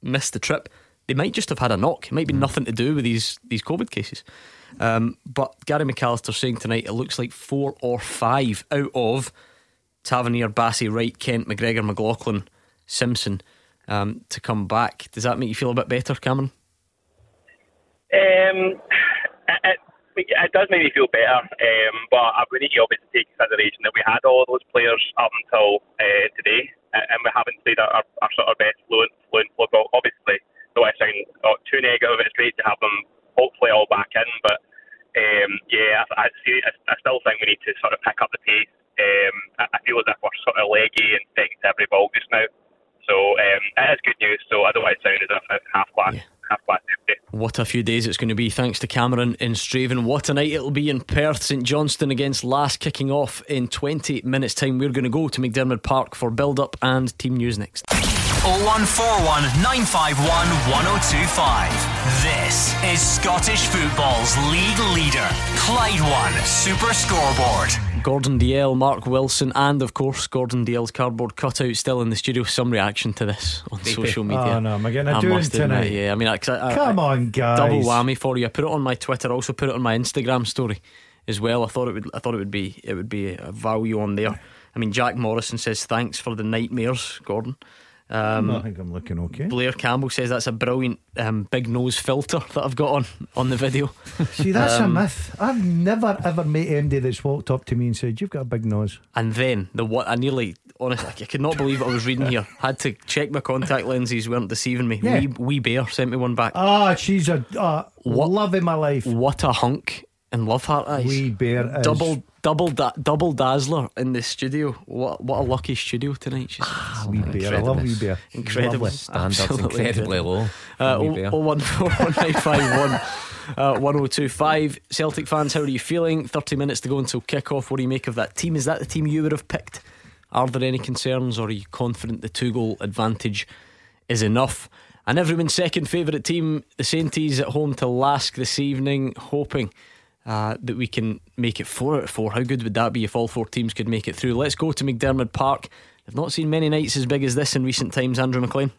missed the trip, they might just have had a knock. It might be nothing to do with these COVID cases. But Gary McAllister saying tonight it looks like 4 or 5 out of Tavernier, Bassey, Wright, Kent, McGregor, McLaughlin, Simpson to come back. Does that make you feel a bit better, Cameron? It does make me feel better, but I would need to obviously take consideration that we had all those players up until today, and we haven't played our sort of best fluent football. Obviously, don't want to sound too negative. It's great to have them hopefully all back in, but I still think we need to sort of pick up the pace. I feel as if we're sort of leggy and taking to every ball just now, so it is good news. So I don't want to sound as if it's half-class. Yeah. What a few days it's going to be. Thanks to Cameron in Straven. What a night it'll be in Perth. St Johnstone against Lask kicking off in 20 minutes time. We're going to go to McDermott Park for build-up and team news next. 0141 951 1025. This is Scottish football's league leader, Clyde One Super Scoreboard. Gordon Dalziel, Mark Wilson, and of course Gordon Dalziel's cardboard cutout still in the studio. Some reaction to this on social media. Oh no, am I getting a doing tonight? Yeah, I mean, come on, guys. Double whammy for you. I put it on my Twitter. I also put it on my Instagram story as well. I thought it would be a value on there. I mean, Jack Morrison says thanks for the nightmares, Gordon. I think I'm looking okay. Blair Campbell says that's a brilliant big nose filter that I've got on the video. See, that's a myth. I've never ever met anybody that's walked up to me and said, "You've got a big nose." And then honestly, I could not believe what I was reading here. Had to check my contact lenses weren't deceiving me. Yeah. Wee Bear sent me one back. She's a love in my life. What a hunk and love heart eyes. Wee Bear is double dazzler in the studio. What a lucky studio tonight. She's Wee Bear. I love Wee Bear. Incredible. Standards incredibly low. 0141 951 1025. Celtic fans, how are you feeling? 30 minutes to go until kick-off. What do you make of that team? Is that the team you would have picked? Are there any concerns, or are you confident the 2-goal advantage is enough? And everyone's second favourite team, the Sainties, at home to Lask this evening, hoping that we can make it 4 out of 4. How good would that be if all 4 teams could make it through? Let's go to McDermott Park. They've not seen many nights as big as this in recent times. Andrew McLean.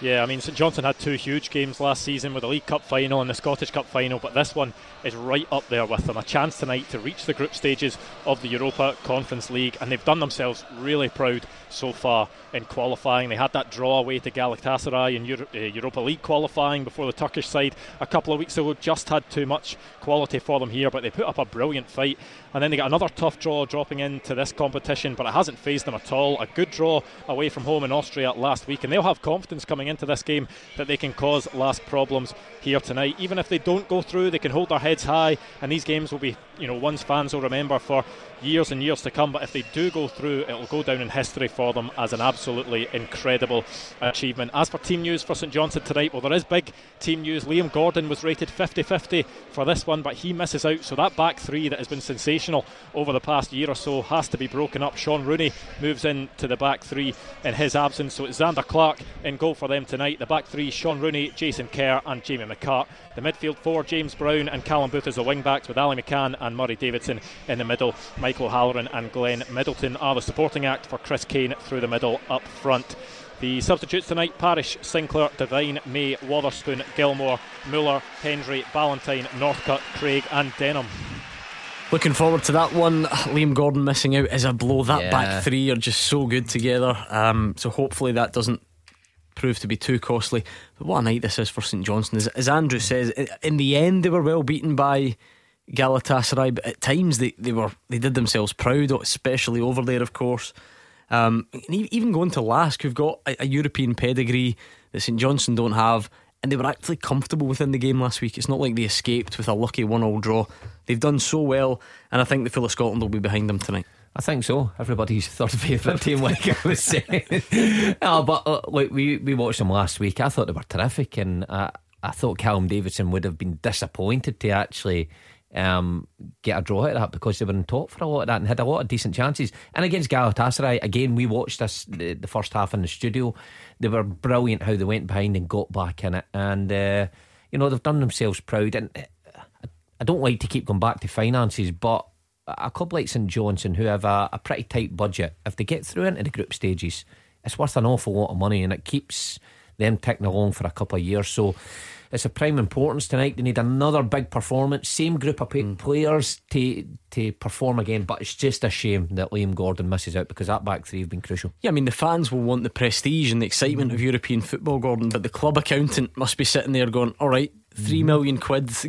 Yeah, I mean, St Johnstone had 2 huge games last season, with the League Cup final and the Scottish Cup final, but this one is right up there with them. A chance tonight to reach the group stages of the Europa Conference League, and they've done themselves really proud so far in qualifying. They had that draw away to Galatasaray in Europa League qualifying before the Turkish side a couple of weeks ago. Just had too much quality for them here, but they put up a brilliant fight, and then they got another tough draw dropping into this competition, but it hasn't fazed them at all. A good draw away from home in Austria last week, and they'll have confidence coming into this game that they can cause Lask problems here tonight. Even if they don't go through, they can hold their heads high, and these games will be ones fans will remember for years and years to come. But if they do go through, it'll go down in history for them as an absolutely incredible achievement. As for team news for St Johnstone tonight, well, there is big team news. Liam Gordon was rated 50-50 for this one, but he misses out, so that back three that has been sensational over the past year or so has to be broken up. Sean Rooney moves into the back three in his absence, so it's Xander Clark in goal for them tonight. The back three, Sean Rooney, Jason Kerr and Jamie McCart. The midfield 4, James Brown and Callum Booth as the wing backs, with Ali McCann and Murray Davidson in the middle. Michael O'Halloran and Glenn Middleton are the supporting act for Chris Kane through the middle up front. The substitutes tonight: Parrish, Sinclair, Devine, May, Wotherspoon, Gilmore, Muller, Hendry, Ballantyne, Northcutt, Craig and Denham. Looking forward to that one. Liam Gordon missing out is a blow. That back three are just so good together, so hopefully that doesn't prove to be too costly. But what a night this is for St Johnstone. As Andrew says, in the end they were well beaten by Galatasaray, but at times they did themselves proud, especially over there, of course. And even going to Lask, who've got a European pedigree that St Johnstone don't have, and they were actually comfortable within the game last week. It's not like they escaped with a lucky 1-1 draw. They've done so well, and I think the full of Scotland will be behind them tonight. I think so. Everybody's third favourite team, like I was saying. But we watched them last week. I thought they were terrific, and I thought Callum Davidson would have been disappointed to actually get a draw out of that, because they were in top for a lot of that and had a lot of decent chances. And against Galatasaray, again, we watched this the first half in the studio. They were brilliant how they went behind and got back in it, and you know, they've done themselves proud. And I don't like to keep going back to finances, but a club like St Johnstone, who have a pretty tight budget, if they get through into the group stages, it's worth an awful lot of money, and it keeps them ticking along for a couple of years. So it's of prime importance tonight. They need another big performance, same group of players to perform again. But it's just a shame that Liam Gordon misses out, because that back three have been crucial. Yeah, I mean, the fans will want the prestige and the excitement of European football, Gordon, but the club accountant must be sitting there going, alright, £3 million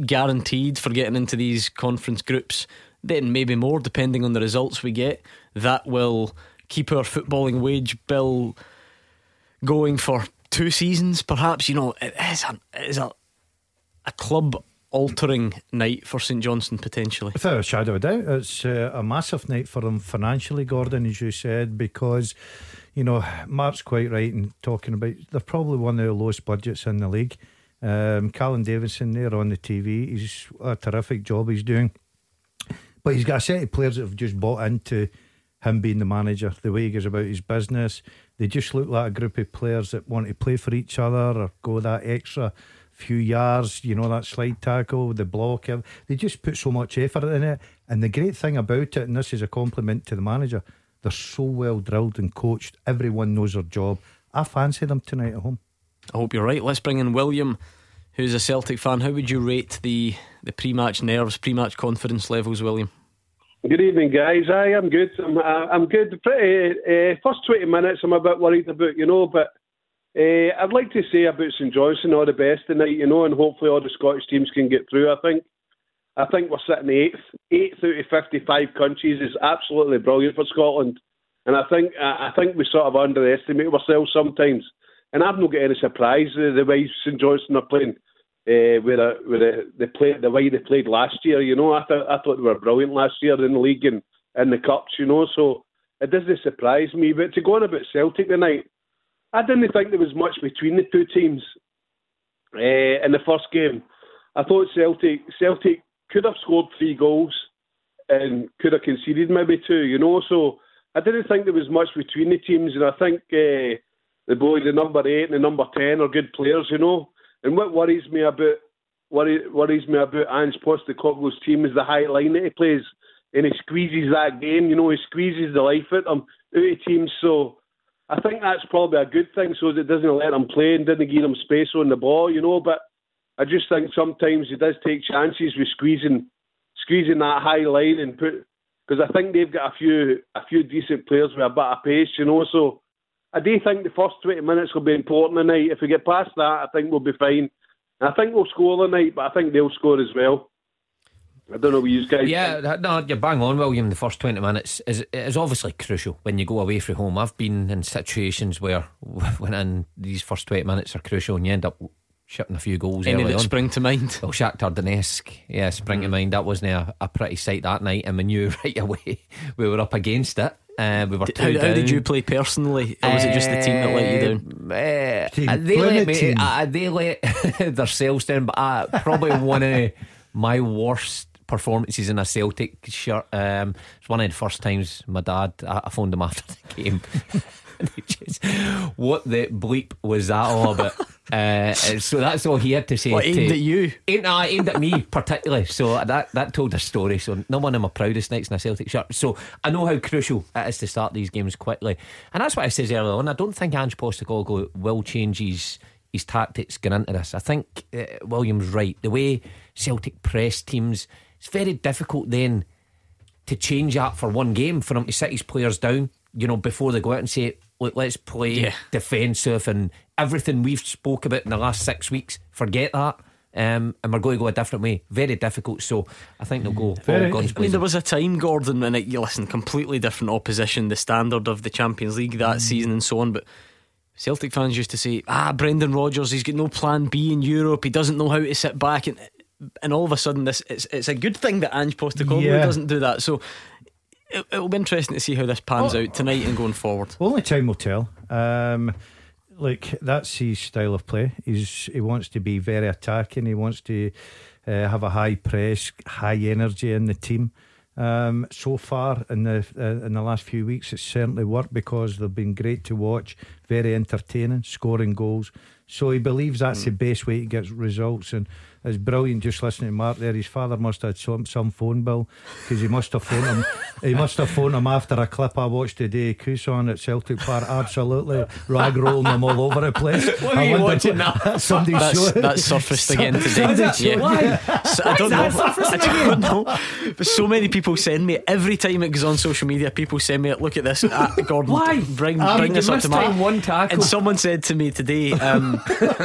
guaranteed for getting into these conference groups, then maybe more depending on the results we get. That will keep our footballing wage bill going for 2 seasons perhaps. You know, it is a club altering night for St Johnstone potentially. Without a shadow of a doubt, it's a massive night for them financially, Gordon, as you said, because, you know, Mark's quite right in talking about they're probably one of the lowest budgets in the league. Callum Davidson there on the TV, he's a terrific job he's doing, but he's got a set of players that have just bought into him being the manager, the way he goes about his business. They just look like a group of players that want to play for each other or go that extra few yards, you know, that slide tackle, the block. They just put so much effort in it. And the great thing about it, and this is a compliment to the manager, they're so well drilled and coached. Everyone knows their job. I fancy them tonight at home. I hope you're right. Let's bring in William, who's a Celtic fan. How would you rate the pre-match nerves, pre-match confidence levels, William? Good evening, guys. I'm good. I'm good. First 20 minutes, I'm a bit worried about, you know, but I'd like to say about St Johnstone, all the best tonight, you know, and hopefully all the Scottish teams can get through. I think we're sitting eighth out of 55 countries is absolutely brilliant for Scotland, and I think we sort of underestimate ourselves sometimes. And I've not got any surprise the way St Johnstone are playing. The way they played last year, you know, I thought they were brilliant last year in the league and in the cups, you know, so it doesn't surprise me. But to go on about Celtic tonight, I didn't think there was much between the two teams in the first game. I thought Celtic could have scored 3 goals and could have conceded maybe 2, you know, so I didn't think there was much between the teams. And I think the number 8 and the number 10 are good players, you know. And what worries me about Ange Postecoglou's team is the high line that he plays, and he squeezes that game. You know, he squeezes the life out of teams. So I think that's probably a good thing, so that it doesn't let him play and doesn't give him space on the ball. You know, but I just think sometimes he does take chances with squeezing that high line and put, because I think they've got a few decent players with a bit of pace. You know, so I do think the first 20 minutes will be important tonight. If we get past that, I think we'll be fine. I think we'll score tonight, but I think they'll score as well. I don't know what you guys think. No, you're bang on, William. The first 20 minutes is obviously crucial when you go away from home. I've been in situations where when these first 20 minutes are crucial and you end up shitting a few goals. Any that spring to mind? Well, Shakhtar Donetsk, yeah, spring to mind. That wasn't a pretty sight that night, and we knew right away we were up against it. We were how did you play personally? Or was it just the team that let you down? They let themselves down. But probably one of my worst performances in a Celtic shirt. It's one of the first times my dad, I phoned him after the game. What the bleep was that all about? So that's all he had to say. Well, aimed at you? Aimed at me particularly. So that told a story. So not one of my proudest nights in a Celtic shirt. So I know how crucial it is to start these games quickly, and that's what I said earlier on. I don't think Ange Postecoglou will change his tactics going into this. I think William's right. The way Celtic press teams, it's very difficult then to change that for one game, for him to sit his players down, you know, before they go out and say, look, let's play defensive and everything we've spoke about in the last 6 weeks, forget that, and we're going to go a different way. Very difficult. So I think they'll go all guns blazing. I mean, there was a time, Gordon, and completely different opposition, the standard of the Champions League that season and so on, but Celtic fans used to say, Brendan Rodgers, he's got no plan B in Europe, he doesn't know how to sit back, and all of a sudden this it's a good thing that Ange Postecoglou doesn't do that. So it'll be interesting to see how this pans out tonight and going forward. Only time will tell. Look, that's his style of play. He wants to be very attacking. He wants to have a high press, high energy in the team. So far in the last few weeks, it's certainly worked, because they've been great to watch, very entertaining, scoring goals. So he believes that's the best way to get results. And it's brilliant just listening to Mark there. His father must have had some phone bill, because he must have phoned him. He must have phoned him after a clip I watched today, Kusan at Celtic Park, absolutely rag rolling them all over the place. What are you watching now? That surfaced again today. Why? I don't know. But so many people send me every time it goes on social media. People send me, look at this, Gordon. Why? Bring this up to Mark. One tackle. And someone said to me today,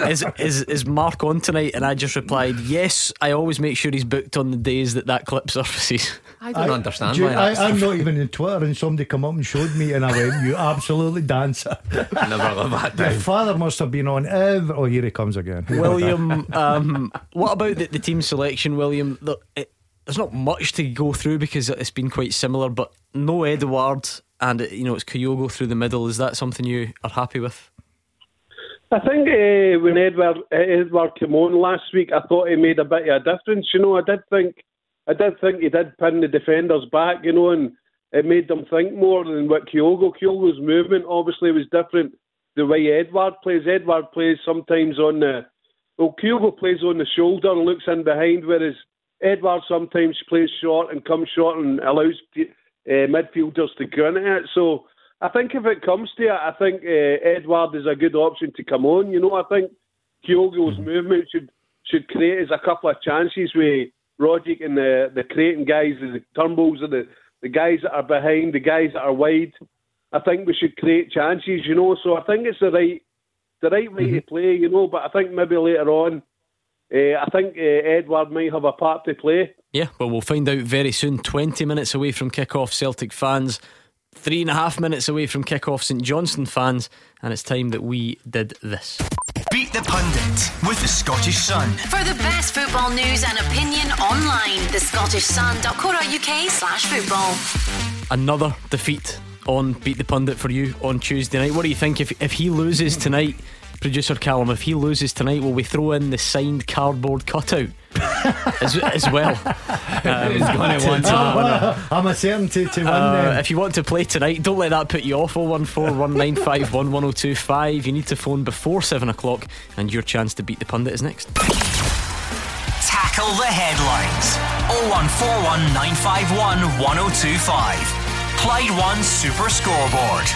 is Mark on tonight? And I just replied, yes, I always make sure he's booked on the days that clip surfaces. I don't understand why. I'm not even on Twitter, and somebody come up and showed me, and I went, you absolutely dancer. Never let that down. Your father must have been on Oh, here he comes again, William. What about the team selection, William? There's not much to go through, because it's been quite similar, but no Edward, and it's Kyogo through the middle. Is that something you are happy with? I think when Edward came on last week, I thought he made a bit of a difference. I did think he did pin the defenders back, and it made them think more than what Kyogo's movement obviously was different. The way Edward plays, sometimes on the... Well, Kyogo plays on the shoulder and looks in behind, whereas Edward sometimes plays short and comes short and allows midfielders to grunt at it. So I think if it comes to it, I think Edward is a good option to come on. I think Kyogo's movement should create us a couple of chances with Rogic and the creating guys, the Turnbulls, the guys that are behind, the guys that are wide. I think we should create chances, So I think it's the right way to play, But I think maybe later on, I think Edward might have a part to play. Yeah, well, we'll find out very soon. 20 minutes away from kick-off, Celtic fans. 3.5 minutes away from kick-off, St Johnstone fans. And it's time that we did this. Beat the Pundit with the Scottish Sun. For the best football news and opinion online, thescottishsun.co.uk/football. Another defeat on Beat the Pundit for you on Tuesday night. What do you think if he loses tonight, producer Callum? If he loses tonight, will we throw in the signed cardboard cutout as well? Who's going to want to I'm a certainty to win then. If you want to play tonight, don't let that put you off. 014 1951 1025. You need to phone before 7 o'clock, and your chance to beat the pundit is next. Tackle the headlines. 0141951 1025. Clyde One Super Scoreboard.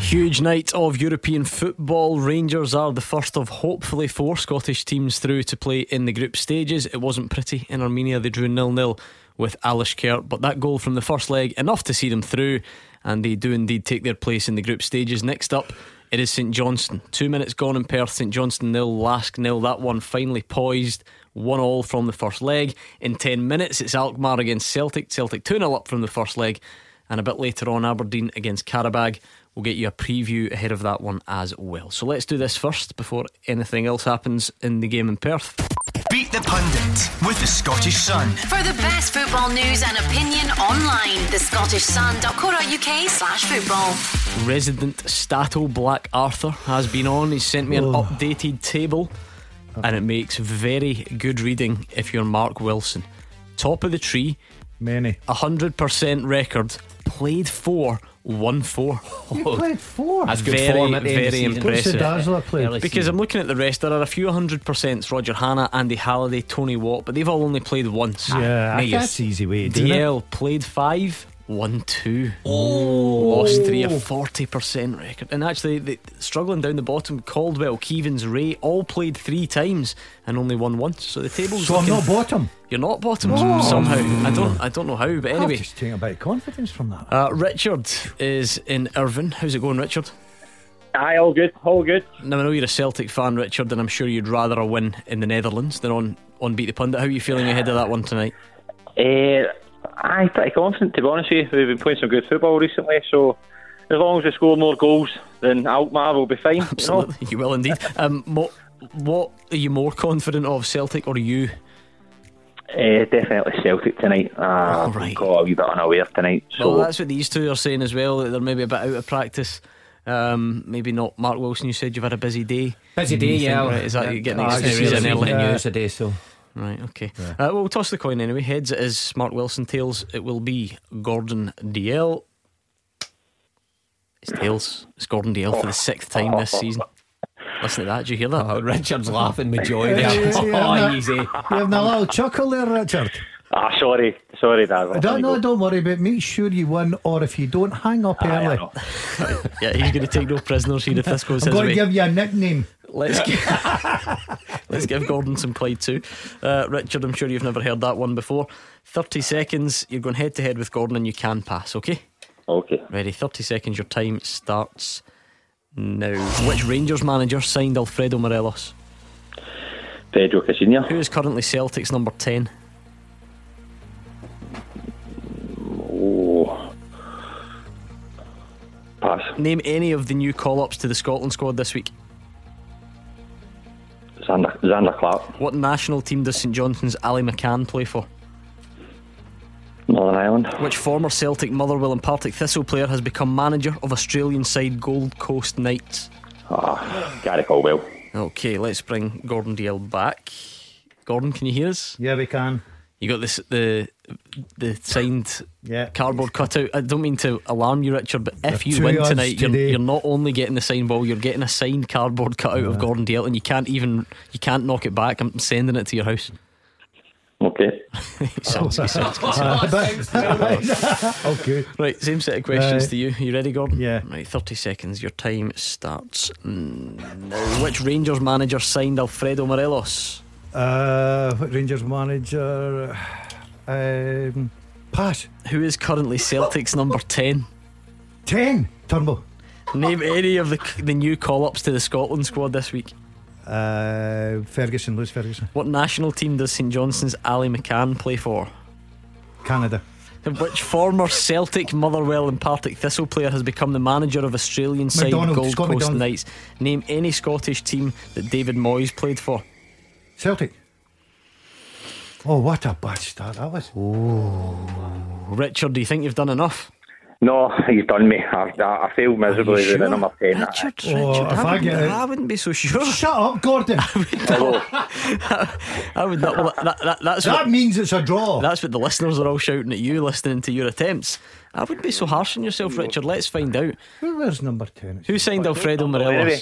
Huge night of European football. Rangers are the first of hopefully 4 Scottish teams through to play in the group stages. It wasn't pretty in Armenia. They drew 0-0 with Alashkert, but that goal from the first leg, enough to see them through, and they do indeed take their place in the group stages. Next up, it is St Johnstone. 2 minutes gone in Perth. St Johnstone 0, Lask 0. That one finally poised, 1-1 from the first leg. In 10 minutes it's Alkmaar against Celtic. Celtic 2-0 up from the first leg. And a bit later on, Aberdeen against Karabag. We'll get you a preview ahead of that one as well. So let's do this first before anything else happens in the game in Perth. Beat the Pundit with the Scottish Sun. For the best football news and opinion online, thescottishsun.co.uk/football. Resident Stato Black Arthur has been on. He's sent me an updated table, and it makes very good reading if you're Mark Wilson. Top of the tree, 100% record, played 4, won 4. You played 4? That's good form at the end of the season. Impressive. What's the Dazzler? Because I'm looking at the rest, there are a few 100%. Roger Hanna, Andy Halliday, Tony Watt, but they've all only played once. Yeah, that's an easy way to do it. DL played 5, won 2, lost 3, a 40% record. And actually, struggling down the bottom, Caldwell, Keevens, Ray all played 3 times and only won once. So the table's so I'm not bottom. You're not bottom somehow. I don't know how, but anyway, I'm just taking a bit of confidence from that. Richard is in Irvine. How's it going, Richard? Aye, all good. Now I know you're a Celtic fan, Richard, and I'm sure you'd rather a win in the Netherlands than on Beat the Pundit. How are you feeling ahead of that one tonight? I'm pretty confident, to be honest with you. We've been playing some good football recently, so as long as we score more goals, then Alkmaar will be fine. Absolutely, you will indeed. What are you more confident of, Celtic or you? Definitely Celtic tonight. Right. Got a wee bit unaware tonight. Well, that's what these two are saying as well, that they're maybe a bit out of practice. Maybe not. Mark Wilson, you said you've had a busy day. Busy day, yeah. Right, is that you getting excited? Early news a day, so. Right, okay. Yeah. We'll toss the coin anyway. Heads it is Mark Wilson. Tails it will be Gordon Dalziel. It's tails. It's Gordon Dalziel for the 6th time this season. Listen to that, did you hear that? Oh, Richard's laughing with joy there. Oh, easy. You're having a little chuckle there, Richard. Ah, sorry, Dad. No, don't worry, but make sure you win, or if you don't, hang up early. Yeah, he's going to take no prisoners here if this goes his way. I'm going to give you a nickname. Let's give Gordon some Clyde too. Richard, I'm sure you've never heard that one before. 30 seconds, you're going head to head with Gordon and you can pass, okay? Okay. Ready, 30 seconds, your time starts now. Which Rangers manager signed Alfredo Morelos? Pedro Casinha. Who is currently Celtic's number 10? Oh. Pass. Name any of the new call-ups to the Scotland squad this week. Xander Clark. What national team does St Johnstone's Ali McCann play for? Northern Ireland. Which former Celtic, Motherwell and Partick Thistle player has become manager of Australian side Gold Coast Knights? Gary Caldwell. Okay, let's bring Gordon Dalziel back. Gordon, can you hear us? Yeah, we can. You got this, the signed cardboard cutout. I don't mean to alarm you, Richard, but if you win tonight, you're not only getting the signed ball, you're getting a signed cardboard cutout of Gordon Dalziel, and you can't knock it back. I'm sending it to your house. Okay. Okay. Right, same set of questions to you. You ready, Gordon? Yeah. Right, 30 seconds. Your time starts now. Which Rangers manager signed Alfredo Morelos? Rangers manager pass. Who is currently Celtic's number 10? 10? Turnbull. Name any of the new call-ups to the Scotland squad this week. Lewis Ferguson. What national team does St Johnstone's Ali McCann play for? Canada. Which former Celtic, Motherwell and Partick Thistle player has become the manager of Australian side Gold Coast Knights? Name any Scottish team that David Moyes played for. Celtic. Oh, what a bad start that was. Richard, do you think you've done enough? No, he's done me. I failed miserably with the number 10. Richard, I wouldn't be so sure. Shut up, Gordon. That means it's a draw. That's what the listeners are all shouting at you, listening to your attempts. I wouldn't be so harsh on yourself, Richard. Let's find out. Who was number 10? Who signed Alfredo Morelos?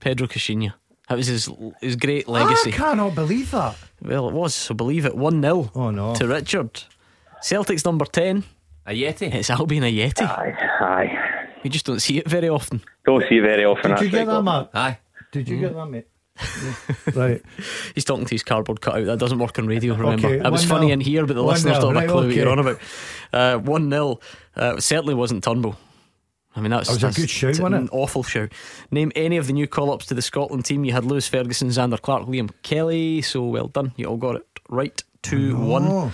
Pedro Casinha. That was his great legacy. I cannot believe that. Well, it was, so believe it. 1-0 to Richard. Celtic's number 10. A Yeti. It's Albion a Yeti. Aye. You just don't see it very often. Did you get that, Mark? Aye. Did you get that, mate? Right. He's talking to his cardboard cutout. That doesn't work on radio, remember. Okay, it was funny in here, but the listeners don't have a clue what you're on about. 1-0. Certainly wasn't Turnbull. I mean, that was a good show, wasn't it? An awful show. Name any of the new call-ups to the Scotland team. You had Lewis Ferguson, Xander Clark, Liam Kelly. So well done. You all got it right. 2-1.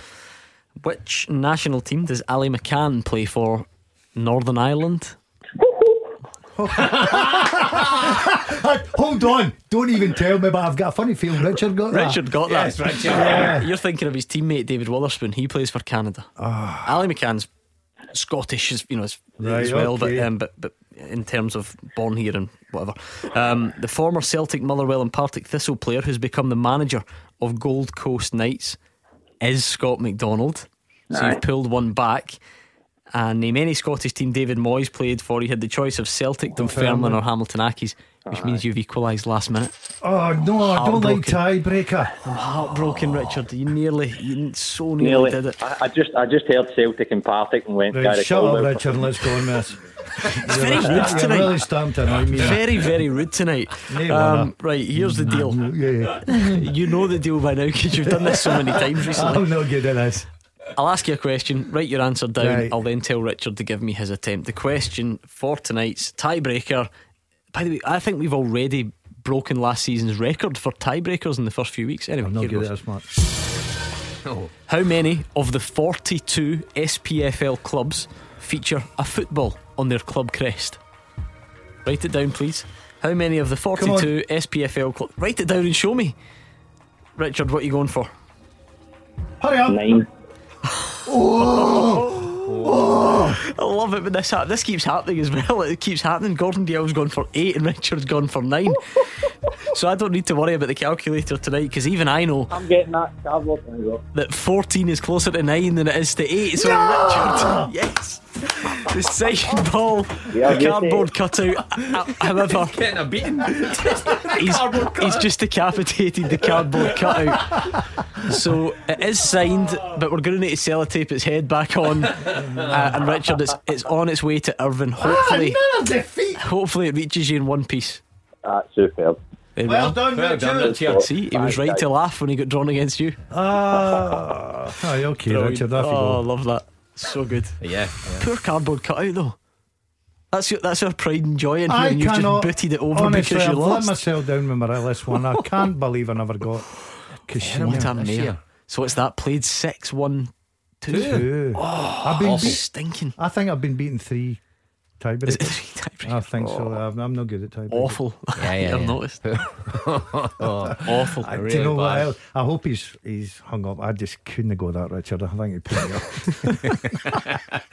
Which national team does Ali McCann play for? Northern Ireland. Hold on, don't even tell me, but I've got a funny feeling Richard got that. Yes, Richard. Yeah. You're thinking of his teammate David Wotherspoon. He plays for Canada. Ali McCann's Scottish, as well, okay. But in terms of born here and whatever, the former Celtic, Motherwell and Partick Thistle player who's become the manager of Gold Coast Knights is Scott McDonald. So you've pulled one back. And name any Scottish team David Moyes played for. He had the choice of Celtic, Dunfermline or Hamilton Accies, which means you've equalised last minute. Oh no, I don't like tiebreaker. I'm heartbroken, Richard. You so nearly did it. I just heard Celtic and Partick and went, right, shut up, Richard, and let's go on this. It's very rude tonight. Really stamped on me. Very, very rude tonight. Right, here's the deal. You know the deal by now because you've done this so many times recently. I'm not good at this. I'll ask you a question, write your answer down, right. I'll then tell Richard to give me his attempt. The question for tonight's tiebreaker. By the way, I think we've already broken last season's record for tiebreakers in the first few weeks. Anyway, I'm not good at this much. How many of the 42 SPFL clubs feature a football on their club crest? Write it down, please. How many of the 42 SPFL clubs? Write it down and show me. Richard, what are you going for? Hurry up. 9. Oh. I love it, but this keeps happening as well. It keeps happening. Gordon Dalziel's gone for 8 and Richard's gone for 9. So I don't need to worry about the calculator tonight, because even I know I'm getting that 14 is closer to 9 than it is to 8. So no! Richard, yes, the second ball, yeah, the cardboard cutout. However, he's getting a beating. He's just decapitated the cardboard cutout. So it is signed, but we're going to need to sellotape its head back on. And Richard, it's on its way to Irvine. Hopefully, another defeat. Hopefully it reaches you in one piece. That's superb. Well done, Richard. See, he was right to laugh when he got drawn against you. Oh, you're okay, Richard. Oh, love that. So good. Yeah. Poor cardboard cutout though. That's our pride and joy in here, and you've just booted it over. Honestly, because you lost. I've let myself down with my last one. I can't believe I never got. So what's that? Played 6-1-2. Oh, stinking. I think I've been beaten 3 tiebreakers. I think so. I'm not good at tiebreakers. Awful. Yeah. I've noticed. Awful. Really, you know, I hope he's hung up. I just couldn't go that, Richard. I think he put me up.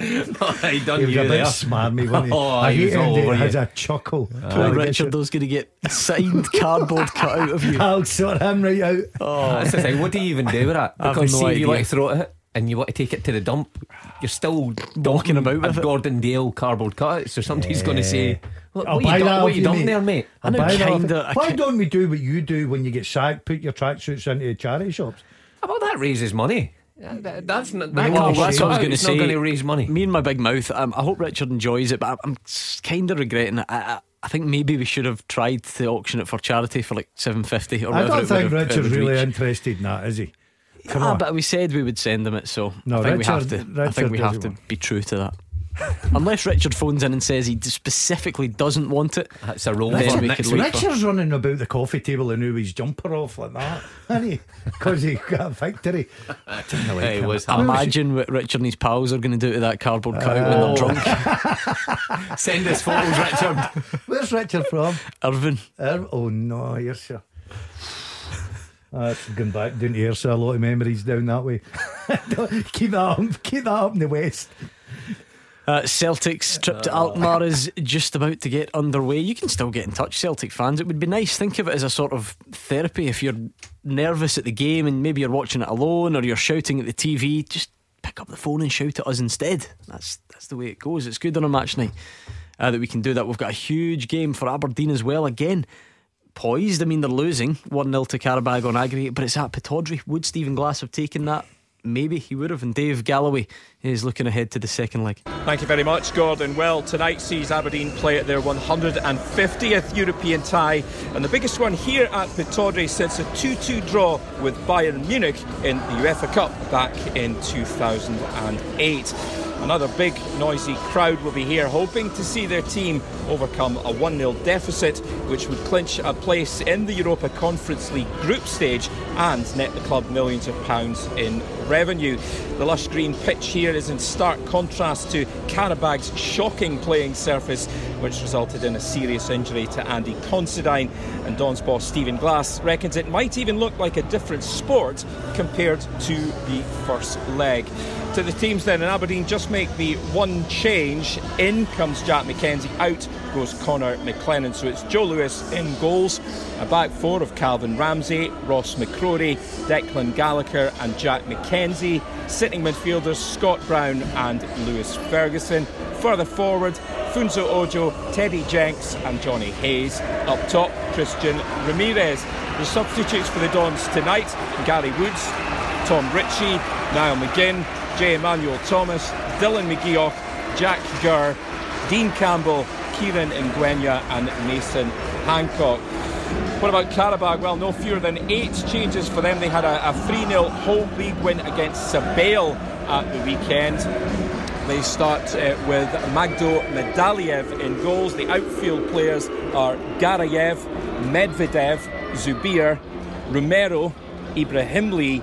No, he was a bit smarmy, wasn't he? I hate him. He has a chuckle. Poor Richard, those going to get signed cardboard cut out of you. I'll sort him right out. That's the thing. What do you even do with that? Because see, if you like throw it and you want to take it to the dump, you're still talking about with Gordon Dalziel cardboard cutout. So somebody's going to say, look, what you done there, mate? Why don't we do what you do when you get sacked? Put your tracksuits into charity shops. Well, that raises money. That's what I was going to say. It's not going to raise money. Me and my big mouth. I hope Richard enjoys it, but I'm kind of regretting it. I think maybe we should have tried to auction it for charity for like $7.50 or whatever. I don't think Richard's really interested in that, is he? But we said we would send them it, so no, I think we have to be true to that. Unless Richard phones in and says he specifically doesn't want it. That's a roll. Richard's running about the coffee table and who his jumper off like that, isn't he? Because he got a victory. Imagine what Richard and his pals are going to do to that cardboard cutout when they're drunk. Send us photos, Richard. Where's Richard from? Irvine. Oh no, you're sure. That's going back down to Ayrshire, a lot of memories down that way. Keep that up in the west. Celtic's trip to Alkmaar is just about to get underway. You can still get in touch, Celtic fans. It would be nice. Think of it as a sort of therapy. If you're nervous at the game and maybe you're watching it alone or you're shouting at the TV, just pick up the phone and shout at us instead. That's the way it goes. It's good on a match night that we can do that. We've got a huge game for Aberdeen as well again. Poised, I mean, they're losing 1-0 to Carabag on aggregate, but it's at Pittodrie. Would Stephen Glass have taken that? Maybe he would have. And Dave Galloway is looking ahead to the second leg. Thank you very much, Gordon. Well, tonight sees Aberdeen play at their 150th European tie, and the biggest one here at Pittodrie since a 2-2 draw with Bayern Munich in the UEFA Cup back in 2008. Another big, noisy crowd will be here, hoping to see their team overcome a 1-0 deficit, which would clinch a place in the Europa Conference League group stage and net the club millions of pounds in revenue. The lush green pitch here is in stark contrast to Carabag's shocking playing surface, which resulted in a serious injury to Andy Considine. And Don's boss Stephen Glass reckons it might even look like a different sport compared to the first leg. To the teams then, and Aberdeen just make the one change. In comes Jack McKenzie, out goes Connor McLennan. So it's Joe Lewis in goals, a back four of Calvin Ramsey, Ross McCrory, Declan Gallagher and Jack McKenzie. Sitting midfielders Scott Brown and Lewis Ferguson. Further forward, Funzo Ojo, Teddy Jenks and Johnny Hayes. Up top, Christian Ramirez. The substitutes for the Dons tonight: Gary Woods, Tom Ritchie, Niall McGinn, J. Emmanuel Thomas, Dylan McGeoch, Jack Gurr, Dean Campbell, Kieran Nguenya and Mason Hancock. What about Carabag? Well, no fewer than 8 changes for them. They had a 3-0 whole league win against Sabale at the weekend. They start with Magdo Medaliev in goals. The outfield players are Garayev, Medvedev, Zubir, Romero, Ibrahimli,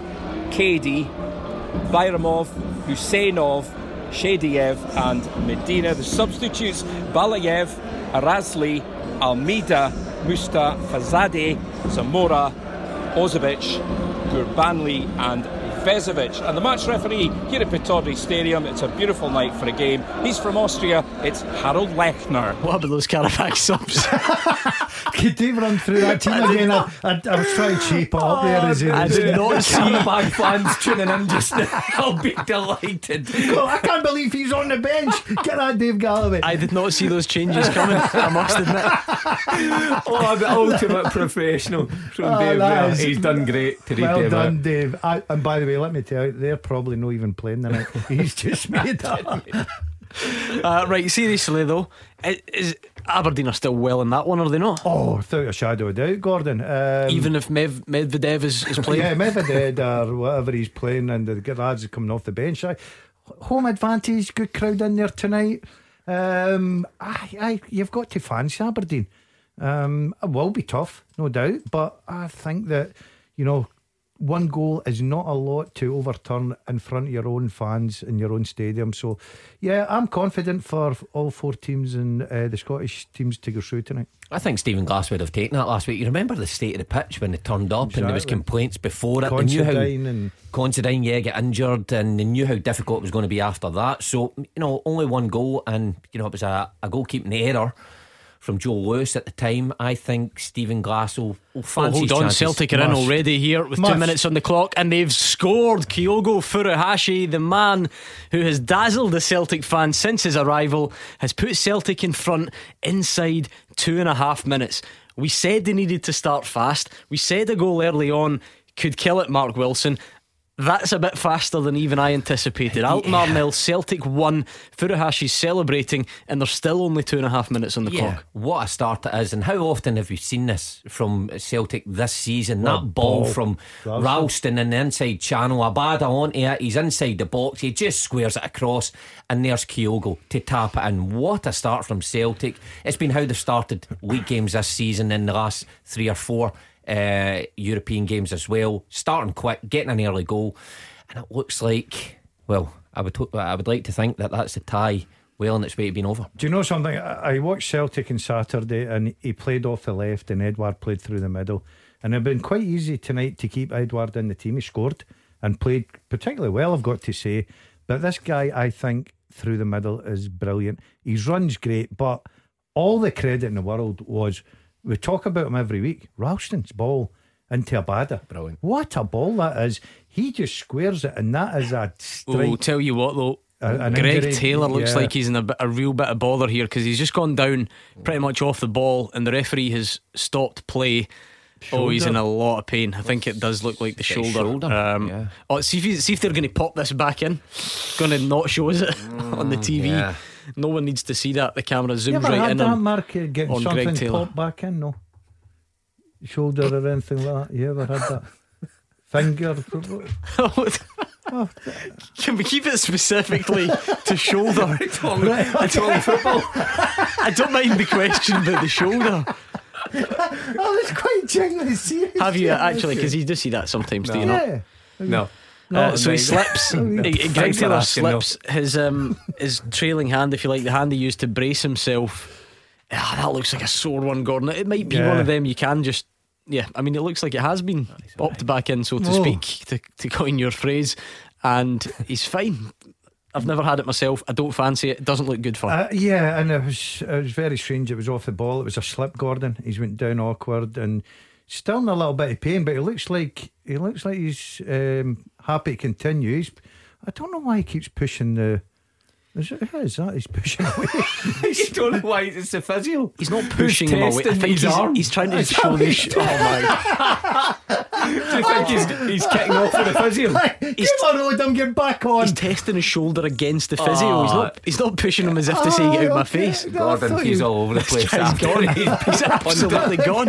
Kady, Bayramov, Husseinov Shadiev and Medina. The substitutes, Balayev, Arasli, Almeida, Mustafazadeh, Zamora, Ozovic, Gurbanli and Vezovic. And the match referee here at Pittodrie Stadium, it's a beautiful night for a game. He's from Austria, it's Harold Lechner. What about those Carabao subs? Could you run through that team again? I was trying to shape it up there. I did not see Carabao fans tuning in just now. I'll be delighted. Oh, I can't believe he's on the bench. Get that Dave Galloway. I did not see those changes coming, I must admit. Oh, the ultimate professional from Dave. Well, he's done great to read well Dave done out. Dave. And by the way, let me tell you, they're probably not even playing tonight. He's just made up. Right, seriously though, is Aberdeen are still well in that one, are they not? Oh, without a shadow of doubt, Gordon. Even if Medvedev is playing. Yeah, Medvedev or whatever he's playing, and the lads are coming off the bench. Home advantage, good crowd in there tonight. You've got to fancy Aberdeen. It will be tough, no doubt, but I think that, you know, one goal is not a lot to overturn in front of your own fans in your own stadium. So yeah, I'm confident for all four teams and the Scottish teams to go through tonight. I think Stephen Glass would have taken that last week. You remember the state of the pitch when they turned up, exactly. And there was complaints before it. Considine get injured, and they knew how difficult it was going to be after that. So, you know, only one goal, and you know, it was a goalkeeping error from Joe Lewis at the time. I think Stephen Glass will fancy hold on, chances. Celtic are in already here with 2 minutes on the clock, and they've scored. Kyogo Furuhashi, the man who has dazzled the Celtic fans since his arrival, has put Celtic in front inside 2.5 minutes. We said they needed to start fast. We said a goal early on could kill it, Mark Wilson. That's a bit faster than even I anticipated. Alkmaar 0, Celtic 1. Furuhashi's celebrating, and there's still only 2.5 minutes on the clock. What a start it is. And how often have we seen this from Celtic this season? What that ball from Ralston in the inside channel, Abada onto it, he's inside the box, he just squares it across, and there's Kyogo to tap it in. What a start from Celtic. It's been how they've started league games this season in the last 3 or 4 European games as well. Starting quick, getting an early goal, and it looks like, well, I would like to think that that's the tie well on its way to being over. Do you know something? I watched Celtic on Saturday, and he played off the left and Edward played through the middle, and it'd been quite easy tonight to keep Edward in the team. He scored and played particularly well, I've got to say, but this guy, I think, through the middle is brilliant. His run's great, but all the credit in the world was, we talk about him every week, Ralston's ball into Abada. Brilliant. What a ball that is. He just squares it, and that is a strike. Oh, tell you what though, Greg Taylor looks like he's in a real bit of bother here, because he's just gone down pretty much off the ball, and the referee has stopped play. Shoulder. Oh, he's in a lot of pain. I think it does look like the shoulder. Oh, see if they're going to pop this back in. Going to not show us it on the TV. Yeah. No one needs to see that. The camera zooms right in that on, Mark, getting on something Greg Taylor. Popped back in, no shoulder or anything like that. You ever had that? Finger. Can we keep it specifically to shoulder? It's all football. I don't mind the question about the shoulder. I was quite genuinely serious. Have you actually? Because you do see that sometimes, do you not? No. So he slips. Greg Taylor slips his trailing hand, if you like, the hand he used to brace himself. That looks like a sore one, Gordon. It might be one of them you can just. Yeah, I mean, it looks like it has been popped back in, so to speak, to coin your phrase. And he's fine. I've never had it myself. I don't fancy it. It doesn't look good for him. Yeah, and it was very strange. It was off the ball. It was a slip, Gordon. He's went down awkward and still in a little bit of pain, but he looks like he's happy to continue. I don't know why he keeps pushing the. Is that he's pushing away? I don't know why it's a physio. He's not pushing him away. I think he's trying to show this shit. Oh my! Do you think he's kicking off for the physio? He's on him, get back on. He's testing his shoulder against the physio. He's not pushing him as if to say get out my face. Gordon, he's all over the place. He's gone. He's absolutely gone.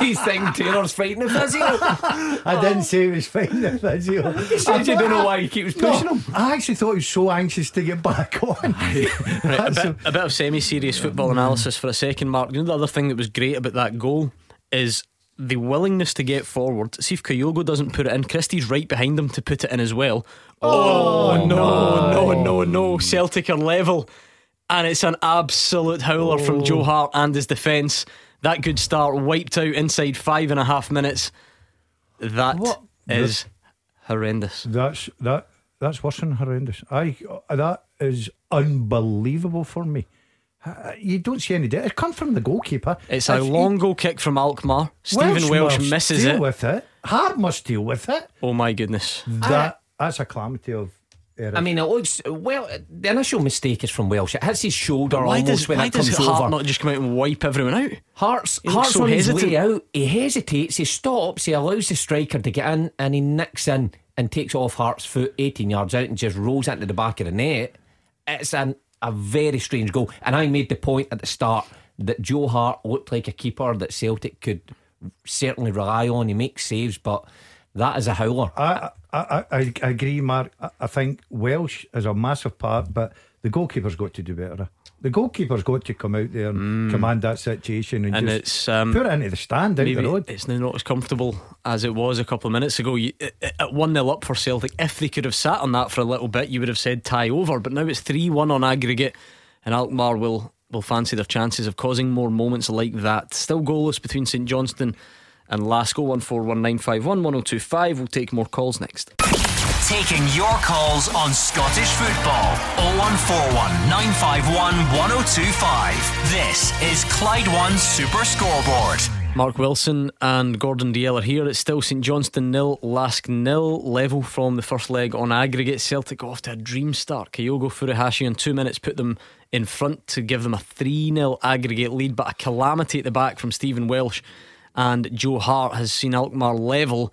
He's thinking Taylor's fighting the physio. I didn't say he was fighting the physio. He said you don't know why he keeps pushing him. I actually thought he was so anxious to get back. Right, a bit of semi-serious football analysis for a second, Mark. You know, the other thing that was great about that goal is the willingness to get forward. See if Kyogo doesn't put it in. Christie's right behind him to put it in as well. Oh no. Celtic are level, and it's an absolute howler from Joe Hart and his defence. That good start wiped out inside 5.5 minutes. That what? Is horrendous. That's worse than horrendous. That is unbelievable for me. You don't see any doubt. It comes from the goalkeeper. It's a long goal kick from Alkmaar. Stephen Welsh misses it. Hart must deal with it. Oh my goodness. That's a calamity of error. I mean, it looks, well, the initial mistake is from Welsh. It hits his shoulder almost when it comes over. Why does Hart not just come out and wipe everyone out? Hart's on his way out. He hesitates, he stops, he allows the striker to get in, and he nicks in and takes off Hart's foot 18 yards out and just rolls into the back of the net. It's a very strange goal. And I made the point at the start that Joe Hart looked like a keeper that Celtic could certainly rely on. He makes saves, but that is a howler. I agree, Mark. I think Welsh is a massive part, but the goalkeeper's got to do better. The goalkeeper's got to come out there and command that situation and just it's, put it into the stand down the road. It's not as comfortable as it was a couple of minutes ago. At 1-0 up for Celtic, if they could have sat on that for a little bit, you would have said tie over. But now it's 3-1 on aggregate, and Alkmaar will fancy their chances of causing more moments like that. Still goalless between St Johnstone and Lask. 01419511025. We'll take more calls next. Taking your calls on Scottish football. 0141 951 1025. This is Clyde One Super Scoreboard. Mark Wilson and Gordon Dalziel are here. It's still St Johnstone 0, Lask 0. Level from the first leg on aggregate. Celtic got off to a dream start. Kyogo Furuhashi in 2 minutes put them in front to give them a 3-0 aggregate lead, but a calamity at the back from Stephen Welsh and Joe Hart has seen Alkmaar level,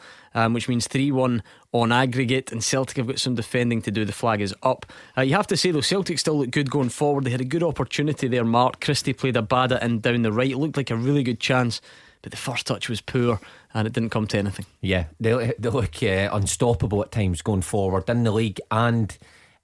which means 3-1 on aggregate, and Celtic have got some defending to do. The flag is up. You have to say though, Celtic still look good going forward. They had a good opportunity there, Mark. Christie played Abada in down the right. It looked like a really good chance, but the first touch was poor and it didn't come to anything. Yeah, they look unstoppable at times going forward in the league and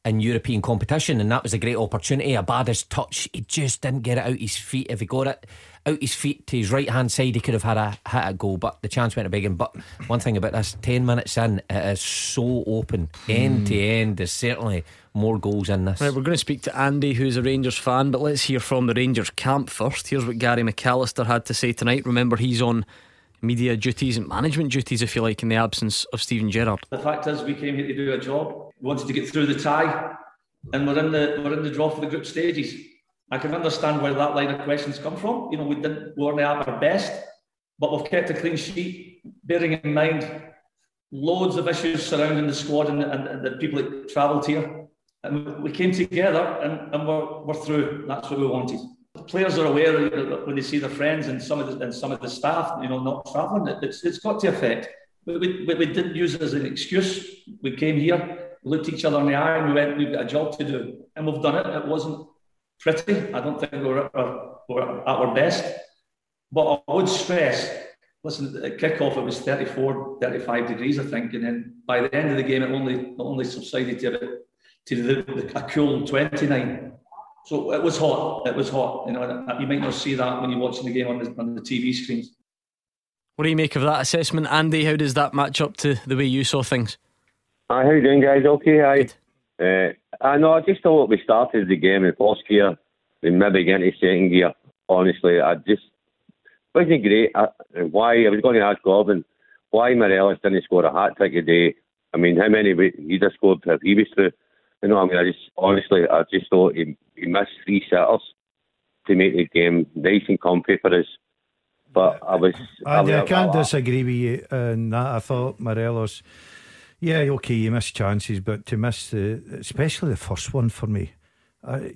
in European competition, and that was a great opportunity. Abada's touch, he just didn't get it out his feet. If he got it out his feet to his right hand side, he could have had a goal, but the chance went to begging. But one thing about this, 10 minutes in, it is so open end to end. There's certainly more goals in this. Right, we're going to speak to Andy, who's a Rangers fan, but let's hear from the Rangers camp first. Here's what Gary McAllister had to say tonight. Remember, he's on media duties and management duties, if you like, in the absence of Stephen Gerrard. The fact is, we came here to do a job. We wanted to get through the tie, and we're in the draw for the group stages. I can understand where that line of questions come from. You know, we weren't at our best, but we've kept a clean sheet, bearing in mind loads of issues surrounding the squad and the people that travelled here. And we came together and we're through. That's what we wanted. The players are aware, you know, when they see their friends and some of the staff, you know, not travelling. It's got to affect. But we didn't use it as an excuse. We came here, looked each other in the eye, and we went, we've got a job to do, and we've done it. It wasn't pretty. I don't think we were at our best, but I would stress, listen, at kick-off it was 34, 35 degrees I think, and then by the end of the game it only subsided to a cool 29. So it was hot, you know, and you might not see that when you're watching the game on the TV screens. What do you make of that assessment, Andy? How does that match up to the way you saw things? How you doing, guys? Okay, hi. I know, I just thought we started the game in first gear, we maybe get into second gear. Honestly, I just wasn't great. I was going to ask Gordon why Morelos didn't score a hat-trick a day. I mean, how many he'd have scored if he was through? You know, I mean, I just thought he missed three sitters to make the game nice and comfy for us. But I can't disagree with you on that. I thought Morelos, yeah, okay, you miss chances, but to miss especially the first one for me,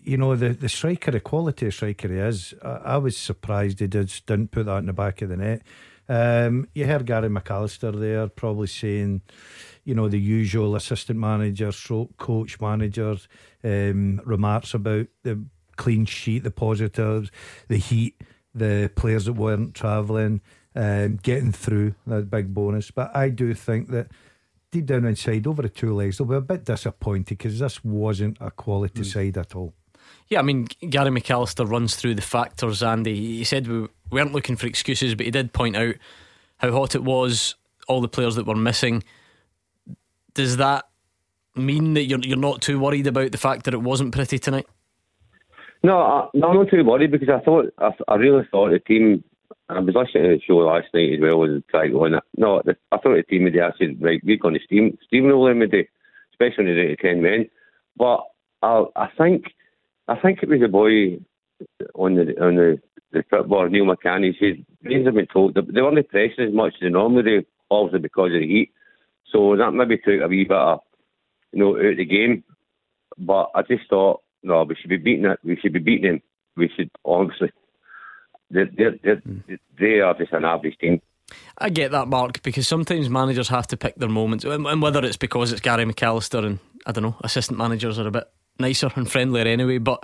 you know, the striker, the quality of striker he is, I was surprised he didn't put that in the back of the net. You heard Gary McAllister there probably saying, you know, the usual assistant manager, coach manager remarks about the clean sheet, the positives, the heat, the players that weren't travelling, getting through, that big bonus. But I do think that deep down inside, over the two legs, they'll be a bit disappointed because this wasn't a quality side at all. Yeah, I mean, Gary McAllister runs through the factors, Andy. He said we weren't looking for excuses, but he did point out how hot it was, all the players that were missing. Does that mean that you're not too worried about the fact that it wasn't pretty tonight? No, I'm not too worried, because I really thought the team. I was listening to the show last night as well and trying on it. No, I thought the team would actually right, we're going to steamroll them with, especially when they're 10 men. But I think it was a boy on the football, Neil McCann. He said Rangers have been told they weren't pressing as much as they normally do, obviously because of the heat. So that maybe took a wee bit of out of the game. But I just thought, no, we should be beating it. We should be beating them. We should, obviously. They are just an average team. I get that, Mark, because sometimes managers have to pick their moments, and whether it's because it's Gary McAllister and, I don't know, assistant managers are a bit nicer and friendlier anyway, but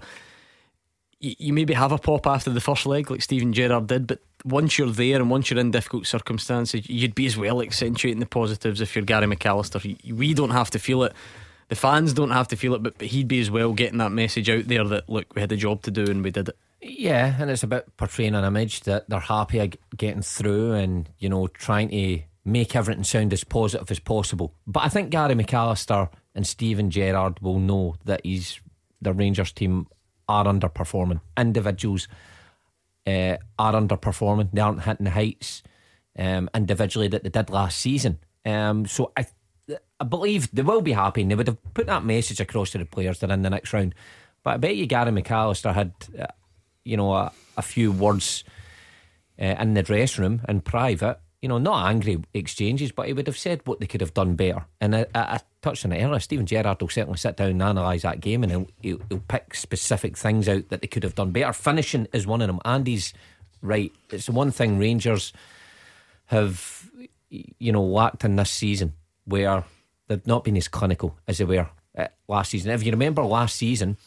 you maybe have a pop after the first leg like Stephen Gerrard did, but once you're there and once you're in difficult circumstances, you'd be as well accentuating the positives if you're Gary McAllister. We don't have to feel it, the fans don't have to feel it, but he'd be as well getting that message out there that, look, we had a job to do and we did it. Yeah, and it's about portraying an image that they're happy getting through and, trying to make everything sound as positive as possible. But I think Gary McAllister and Stephen Gerrard will know that the Rangers team are underperforming. Individuals are underperforming. They aren't hitting the heights individually that they did last season. So I believe they will be happy, and they would have put that message across to the players that are in the next round. But I bet you Gary McAllister had... a few words in the dressing room in private, not angry exchanges, but he would have said what they could have done better. And I touched on it earlier. Stephen Gerrard will certainly sit down and analyse that game, and he'll pick specific things out that they could have done better. Finishing is one of them. Andy's right. It's the one thing Rangers have lacked in this season, where they've not been as clinical as they were last season. If you remember last season,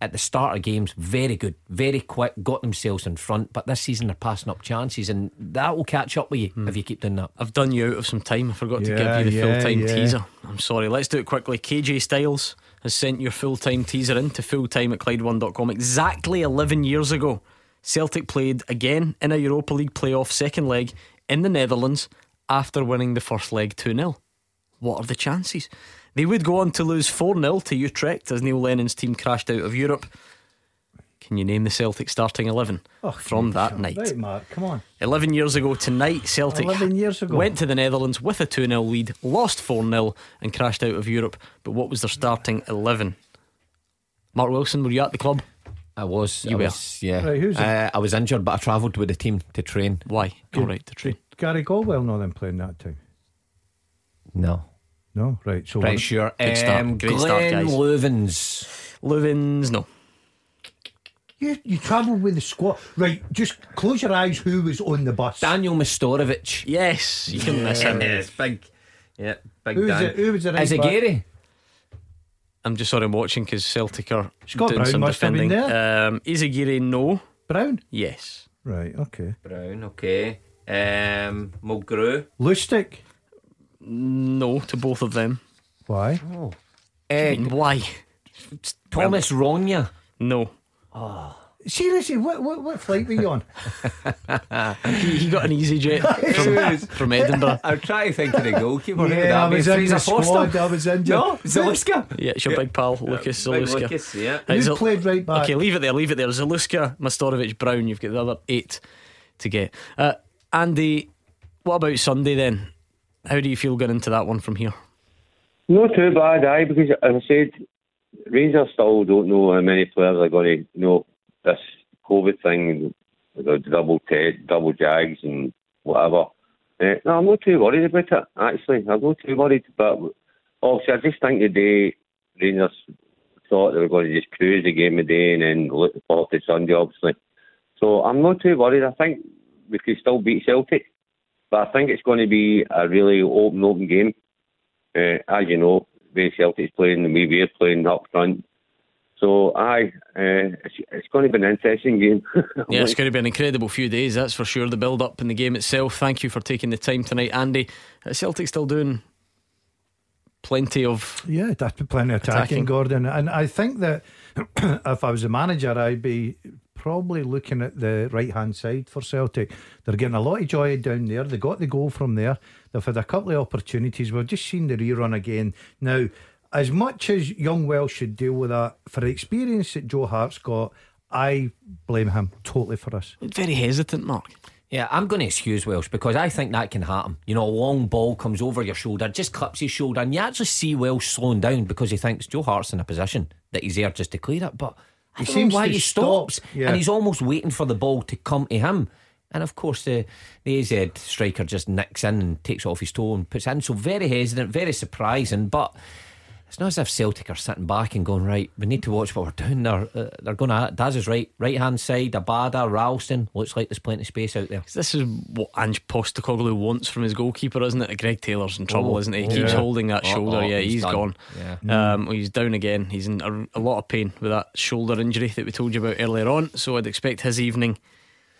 at the start of games, very good, very quick, got themselves in front. But this season they're passing up chances, and that will catch up with you if you keep doing that. I've done you out of some time. I forgot to give you the full-time teaser. I'm sorry, let's do it quickly. KJ Styles has sent your full-time teaser in to fulltime@clyde1.com. Exactly 11 years ago, Celtic played again in a Europa League playoff second leg in the Netherlands after winning the first leg 2-0. What are the chances? They would go on to lose 4-0 to Utrecht as Neil Lennon's team crashed out of Europe. Can you name the Celtic starting 11 from that night? Right, Mark, come on. 11 years ago tonight, Celtic went to the Netherlands with a 2-0 lead, lost 4-0 and crashed out of Europe. But what was their starting 11? Mark Wilson, were you at the club? I was. You were? Yeah. Right, who's I was injured, but I travelled with the team to train. Why? All right, to train. Gary Galwell not in playing that time? No. No, right. So pretty sure. Great start, guys. Leuven's, no. You travelled with the squad. Right, just close your eyes. Who was on the bus? Daniel Mestorovic. Yes, you can miss him. It's big. Yeah, big. Who was the right back? Gary? I'm just sorry, I'm watching because Celtic are Scott doing Brown some must defending. Have been there. Izagiri, no. Brown? Yes. Right, okay. Brown, okay. Mulgrew. Lustig. No to both of them. Why? Oh. Why? Thomas Ronja. No. Oh. Seriously, what flight were you on? he got an easy jet from Edinburgh. I'm trying to think of the goalkeeper. Yeah, I was in the squad. I was injured. No, Zaluska. Yeah, it's your big pal, Lucas Zaluska. Lucas, yeah. Who played right back? Okay, leave it there. Zaluska, Mestorovic, Brown. You've got the other 8 to get. Andy, what about Sunday then? How do you feel going into that one from here? Not too bad, aye, because as I said, Rangers still don't know how many players are going to this COVID thing, the double jags and whatever. No, I'm not too worried about it, actually. I'm not too worried, but obviously, I just think today Rangers thought they were going to just cruise the game today and then look forward to Sunday, obviously. So I'm not too worried. I think we could still beat Celtic. But I think it's going to be a really open game. As you know, the Celtic's playing and we're playing up front. So, it's going to be an interesting game. Yeah, it's going to be an incredible few days, that's for sure. The build-up and the game itself. Thank you for taking the time tonight, Andy. Celtic still doing plenty of attacking, Gordon. And I think that if I was a manager, I'd be probably looking at the right hand side for Celtic. They're getting a lot of joy down there. They got the goal from there. They've had a couple of opportunities. We've just seen the rerun again. Now, as much as young Welsh should deal with that, for the experience that Joe Hart's got, I blame him totally for this. Very hesitant, Mark. Yeah, I'm going to excuse Welsh because I think that can happen. You know, a long ball comes over your shoulder, just clips his shoulder, and you actually see Welsh slowing down because he thinks Joe Hart's in a position that he's there just to clear it. But I don't know why he stops, and he's almost waiting for the ball to come to him. And of course the AZ striker just nicks in and takes off his toe and puts in. So very hesitant, very surprising. But it's not as if Celtic are sitting back and going, right, we need to watch what we're doing. They're going to, Daz is right, right hand side, Abada, Ralston, looks like there's plenty of space out there. This is what Ange Postecoglou wants from his goalkeeper, isn't it? Greg Taylor's in trouble, isn't he? He keeps holding that shoulder. Yeah, he's gone. Yeah. Well, he's down again. He's in a lot of pain with that shoulder injury that we told you about earlier on. So I'd expect his evening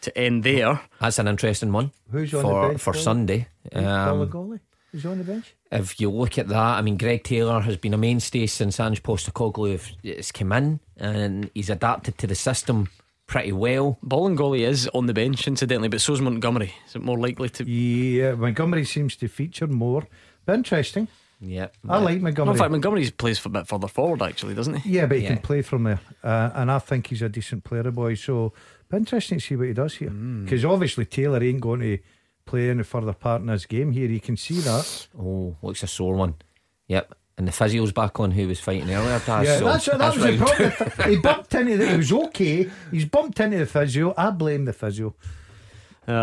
to end there. That's an interesting one. Who's on the bench for Sunday? Goalie? Who's on the bench? If you look at that, I mean, Greg Taylor has been a mainstay since Ange Postecoglou has come in, and he's adapted to the system pretty well. Bolingoli is on the bench, incidentally, but so is Montgomery. Is it more likely to? Yeah, Montgomery seems to feature more. But interesting. Yeah, I like Montgomery. In fact, Montgomery plays a bit further forward, actually, doesn't he? Yeah, but he can play from there, and I think he's a decent player, a boy. So, but interesting to see what he does here, because obviously Taylor ain't going to play any further part in his game here. You can see that. Oh, looks a sore one. Yep. And the physio's back on who was fighting earlier. Yeah, so that was the problem. He bumped into the, it was okay, he's bumped into the physio. I blame the physio.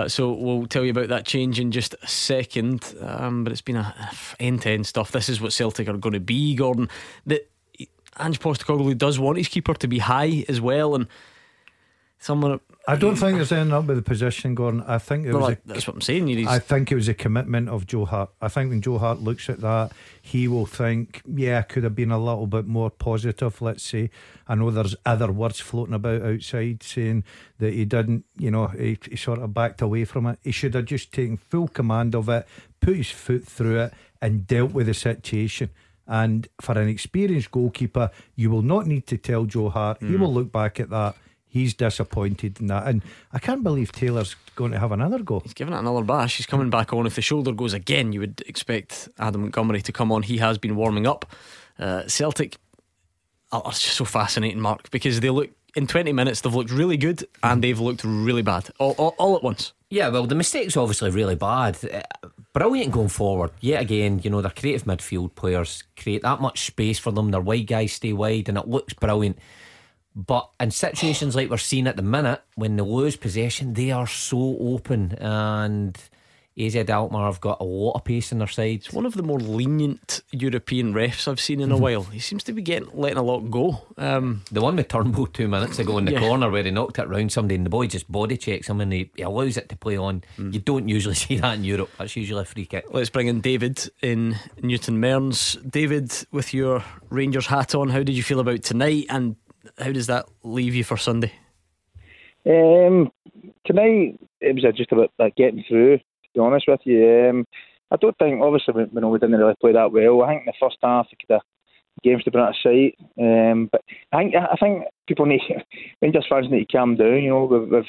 So we'll tell you about that change in just a second, but it's been a end-to-end stuff. This is what Celtic are going to be, Gordon. Ange Postecoglou does want his keeper to be high as well, and someone, I don't think there's ending up with the position, Gordon. I think it was that's what I'm saying. I think it was a commitment of Joe Hart. I think when Joe Hart looks at that, he will think, yeah, could have been a little bit more positive, let's say. I know there's other words floating about outside saying that he didn't, you know, he sort of backed away from it. He should have just taken full command of it, put his foot through it and dealt with the situation. And for an experienced goalkeeper, you will not need to tell Joe Hart. He will look back at that. He's disappointed in that, and I can't believe Taylor's going to have another go. He's giving it another bash. He's coming back on. If the shoulder goes again, you would expect Adam Montgomery to come on. He has been warming up. Celtic are just so fascinating, Mark, because they look, in 20 minutes they've looked really good and they've looked really bad all at once. Yeah, well, the mistake's obviously really bad. Brilliant going forward. Yet again, you know, their creative midfield players create that much space for them. Their wide guys stay wide and it looks brilliant. But in situations like we're seeing at the minute, when they lose possession, they are so open. And AZ Alkmaar have got a lot of pace on their side. It's one of the more lenient European refs I've seen in a while. He seems to be letting a lot go. The one with Turnbull 2 minutes ago in the corner where he knocked it round somebody and the boy just body checks him and he allows it to play on. You don't usually see that in Europe. That's usually a free kick. Let's bring in David in Newton Mearns. David, with your Rangers hat on, how did you feel about tonight, and how does that leave you for Sunday? Tonight it was just about getting through, to be honest with you. I don't think, obviously we didn't really play that well. I think in the first half we could have games to bring out of sight, but I think people need, Rangers fans need to calm down. You know,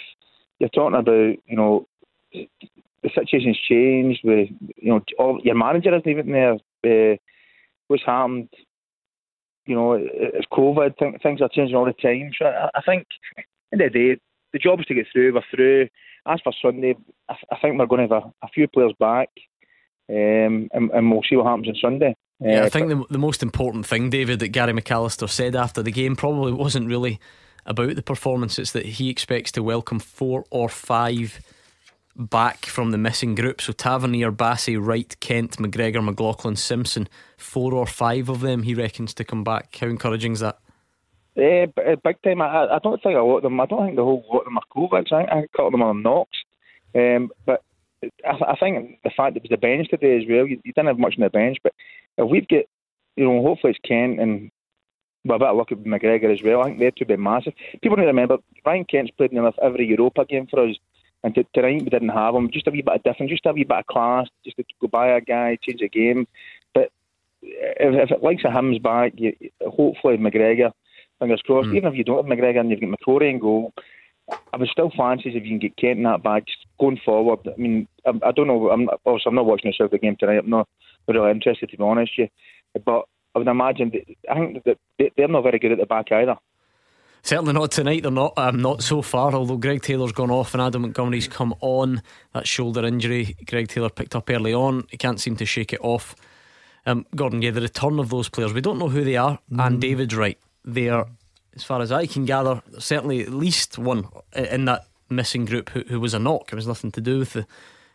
you're talking about, you know, the situation's changed. With, you know, your manager isn't even there. What's happened? You know, it's COVID. Things are changing all the time. So I think, at the end of the day, the job is to get through. We're through. As for Sunday, I think we're going to have a few players back, and we'll see what happens on Sunday. Yeah, I think the most important thing, David, that Gary McAllister said after the game probably wasn't really about the performance. It's that he expects to welcome 4 or 5 back from the missing group. So Tavernier, Bassey, Wright, Kent, McGregor, McLaughlin, Simpson, 4 or 5 of them he reckons to come back. How encouraging is that? Yeah, big time. I don't think a lot of them, I don't think the whole lot of them are COVIDs. I think a couple of them are knocks. But I think the fact that it was the bench today as well, you didn't have much on the bench, but if we get, you know, hopefully it's Kent and with a bit of luck with McGregor as well, I think they're two bit massive. People need to remember Ryan Kent's played in every Europa game for us. And tonight we didn't have him. Just a wee bit of difference, just a wee bit of class, just to go by a guy, change the game. But if it likes a him's back, hopefully McGregor fingers crossed. Even if you don't have McGregor and you've got McCrory in goal, I would still fancy if you can get Kent in that bag going forward. I mean, I don't know. I'm not watching the Celtic game tonight. I'm not really interested, to be honest with you. But I would imagine that, I think that they're not very good at the back either. Certainly not tonight. They're not. Not so far. Although Greg Taylor's gone off and Adam Montgomery's come on. That shoulder injury Greg Taylor picked up early on, he can't seem to shake it off. Gordon, yeah, the return of those players, we don't know who they are. And David's right. They are, as far as I can gather, certainly at least one in that missing group who was a knock. It was nothing to do with the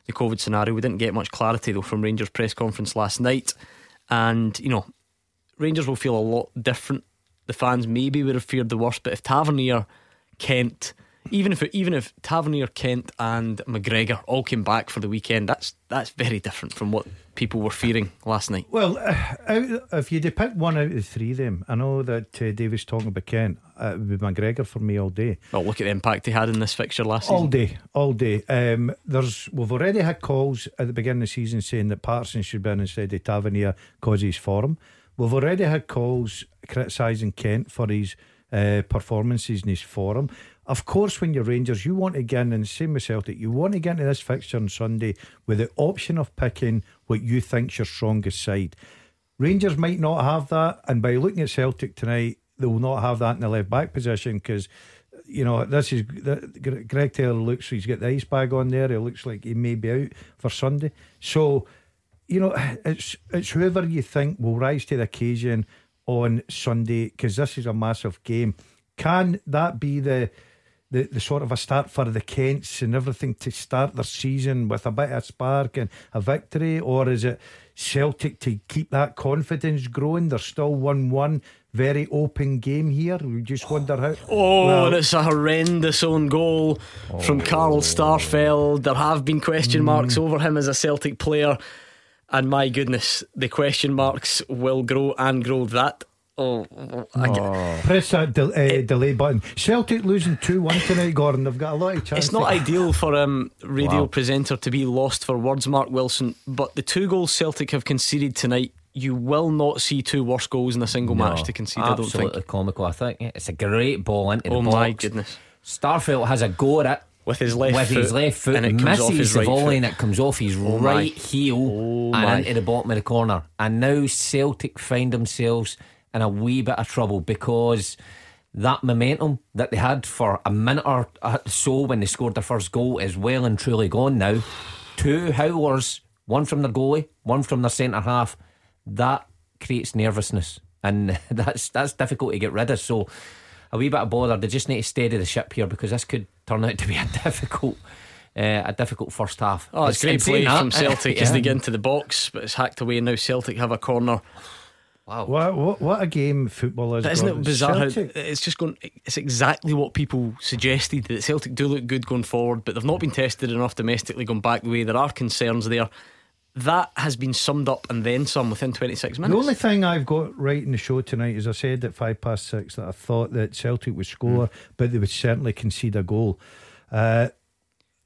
COVID scenario. We didn't get much clarity though from Rangers press conference last night. And you know, Rangers will feel a lot different. The fans maybe would have feared the worst. But if Tavernier, Kent, even if Tavernier, Kent and McGregor all came back for the weekend, that's very different from what people were fearing last night. Well, if you depict one out of the three of them, I know that David's talking about Kent, it would be McGregor for me all day. Well, look at the impact he had in this fixture last season. All day. We've already had calls at the beginning of the season saying that Patterson should be in instead of Tavernier because he's form. We've already had calls criticising Kent for his performances in his form. Of course, when you're Rangers, you want to get in, and same with Celtic, you want to get into this fixture on Sunday with the option of picking what you think's your strongest side. Rangers might not have that, and by looking at Celtic tonight, they will not have that in the left back position because, you know, this is Greg Taylor looks, he's got the ice bag on there. He looks like he may be out for Sunday. So, you know, it's whoever you think will rise to the occasion on Sunday because this is a massive game. Can that be the sort of a start for the Kents and everything to start their season with a bit of spark and a victory? Or is it Celtic to keep that confidence growing? They're still 1-1, very open game here. We just wonder how. And it's a horrendous own goal from Carl Starfelt. There have been question marks over him as a Celtic player. And my goodness, the question marks will grow and grow. That press that delay button. Celtic losing 2-1 tonight, Gordon. They've got a lot of chances. It's not ideal for a radio presenter to be lost for words, Mark Wilson, but the two goals Celtic have conceded tonight, you will not see two worse goals in a single match to concede. I don't think. Absolutely comical. I think it's a great ball into the box. Oh my goodness, Starfelt has a go at it with his left foot. With his left foot, and it misses off his right volley foot, and it comes off his right heel and into the bottom of the corner. And now Celtic find themselves in a wee bit of trouble because that momentum that they had for a minute or so when they scored their first goal is well and truly gone now. Two howlers, one from their goalie, one from their centre half. That creates nervousness, and that's difficult to get rid of. So a wee bit of bother. They just need to steady the ship here because this could turn out to be a difficult first half. Oh, it's great play from Celtic as they get into the box, but it's hacked away and now Celtic have a corner. Wow. What a game football is. Isn't it bizarre how it's just going? It's exactly what people suggested, that Celtic do look good going forward, but they've not been tested enough domestically going back the way. There are concerns there. That has been summed up and then some within 26 minutes. The only thing I've got right in the show tonight is I said at 6:05 that I thought that Celtic would score, but they would certainly concede a goal. And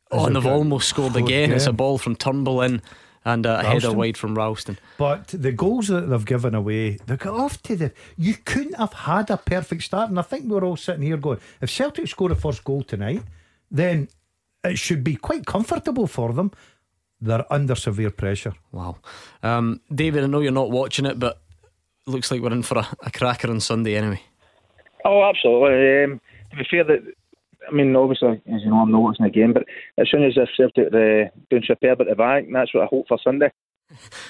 they've almost scored again. It's a ball from Turnbull in, and a header wide from Ralston. But the goals that they've given away, they got off to the. You couldn't have had a perfect start. And I think we were all sitting here going, if Celtic score the first goal tonight, then it should be quite comfortable for them. They're under severe pressure. Wow. David, I know you're not watching it, but looks like we're in for a cracker on Sunday anyway. Oh, absolutely. To be fair, obviously, as you know, I'm not watching the game, but as soon as I've served out the doing superb at the back, that's what I hope for Sunday.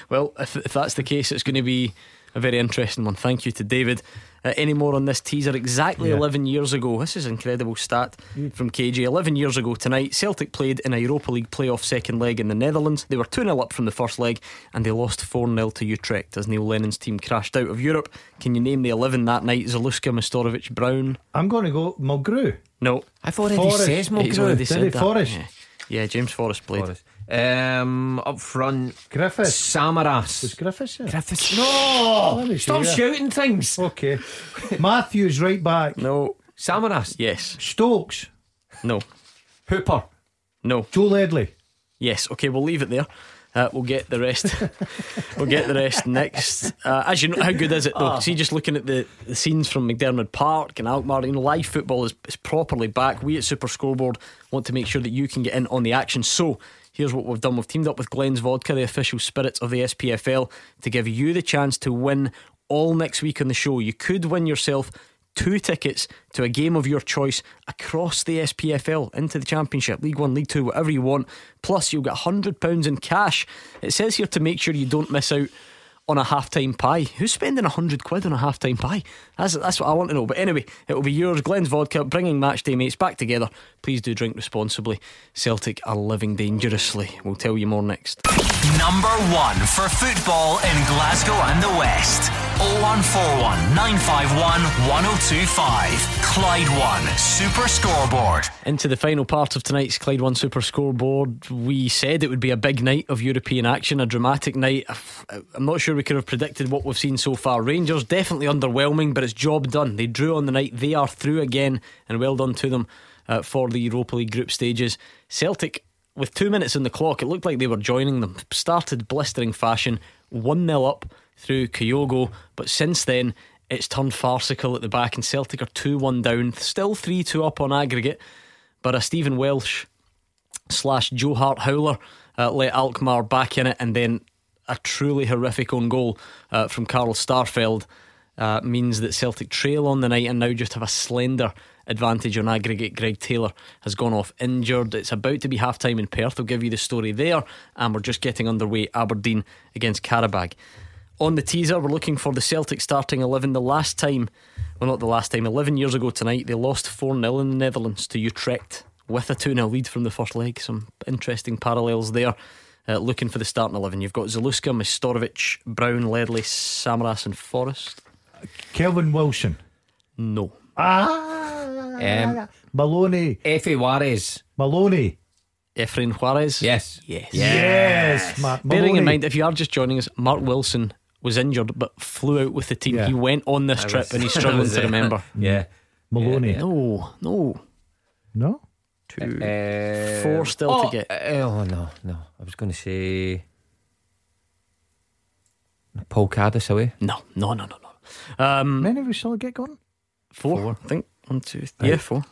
Well, if that's the case, it's going to be a very interesting one. Thank you to David. Any more on this teaser? Exactly 11 years ago, this is an incredible stat from KG. 11 years ago tonight, Celtic played in a Europa League playoff second leg in the Netherlands. They were 2-0 up from the first leg and they lost 4-0 to Utrecht as Neil Lennon's team crashed out of Europe. Can you name the 11 that night? Zaluska, Mestorovic, Brown. I'm going to go Mulgrew. No, I've already said Mulgrew. He's already said that. Forrest. Yeah, James Forrest played. Forrest. Up front, Griffiths. Samaras. Was Griffiths there? Griffiths. No, stop shouting things. Okay. Matthews right back. No. Samaras. Yes. Stokes. No. Hooper. No. Joe Ledley. Yes. Okay, we'll leave it there. We'll get the rest. We'll get the rest next. As you know, how good is it though? See, just looking at the scenes from McDermott Park and Alkmaar, you know, live football is properly back. We at Super Scoreboard want to make sure that you can get in on the action. So here's what we've done. We've teamed up with Glen's Vodka, the official spirits of the SPFL, to give you the chance to win all next week on the show. You could win yourself 2 tickets to a game of your choice across the SPFL, into the Championship, League 1, League 2, whatever you want. Plus you'll get £100 in cash. It says here to make sure you don't miss out on a half-time pie. Who's spending £100 on a half-time pie? That's what I want to know. But anyway, it'll be yours. Glen's Vodka, bringing matchday mates back together. Please do drink responsibly. Celtic are living dangerously. We'll tell you more next. Number 1 for football in Glasgow and the West. 0141 951 1025. Clyde One Super Scoreboard. Into the final part of tonight's Clyde One Super Scoreboard. We said it would be a big night of European action, a dramatic night. I'm not sure we could have predicted what we've seen so far. Rangers definitely underwhelming, but it's job done. They drew on the night. They are through again, and well done to them for the Europa League group stages. Celtic, with 2 minutes on the clock, it looked like they were joining them. Started blistering fashion, 1-0 up through Kyogo, but since then it's turned farcical at the back, and Celtic are 2-1 down, still 3-2 up on aggregate, but a Stephen Welsh / Joe Hart howler let Alkmaar back in it, and then a truly horrific own goal from Carl Starfelt means that Celtic trail on the night and now just have a slender advantage on aggregate. Greg Taylor has gone off injured. It's about to be half time in Perth. I'll give you the story there, and we're just getting underway. Aberdeen against Karabag. On the teaser, we're looking for the Celtic starting 11. The last time, well, not the last time, 11 years ago tonight, they lost 4-0 in the Netherlands to Utrecht with a 2-0 lead from the first leg. Some interesting parallels there. Looking for the starting 11. You've got Zaluska, Mistorovic, Brown, Ledley, Samaras and Forrest. Kelvin Wilson. No. Maloney. Efe Juarez. Maloney. Efrain Juarez. Yes. Bearing in mind, if you are just joining us, Mark Wilson was injured but flew out with the team. He went on this trip and he's struggling to remember. Maloney. No. 2-4 still to get. No, I was going to say Paul Caddis away. No. Many of us still get gone. Four, I think. 1, 2, 3, yeah, 4.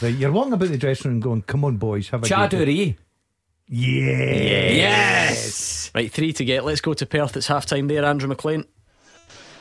Right, you're wrong about the dressing room going, come on boys, have a Chaduri. Yes. Right, 3 to get. Let's go to Perth. It's half time there. Andrew McLean.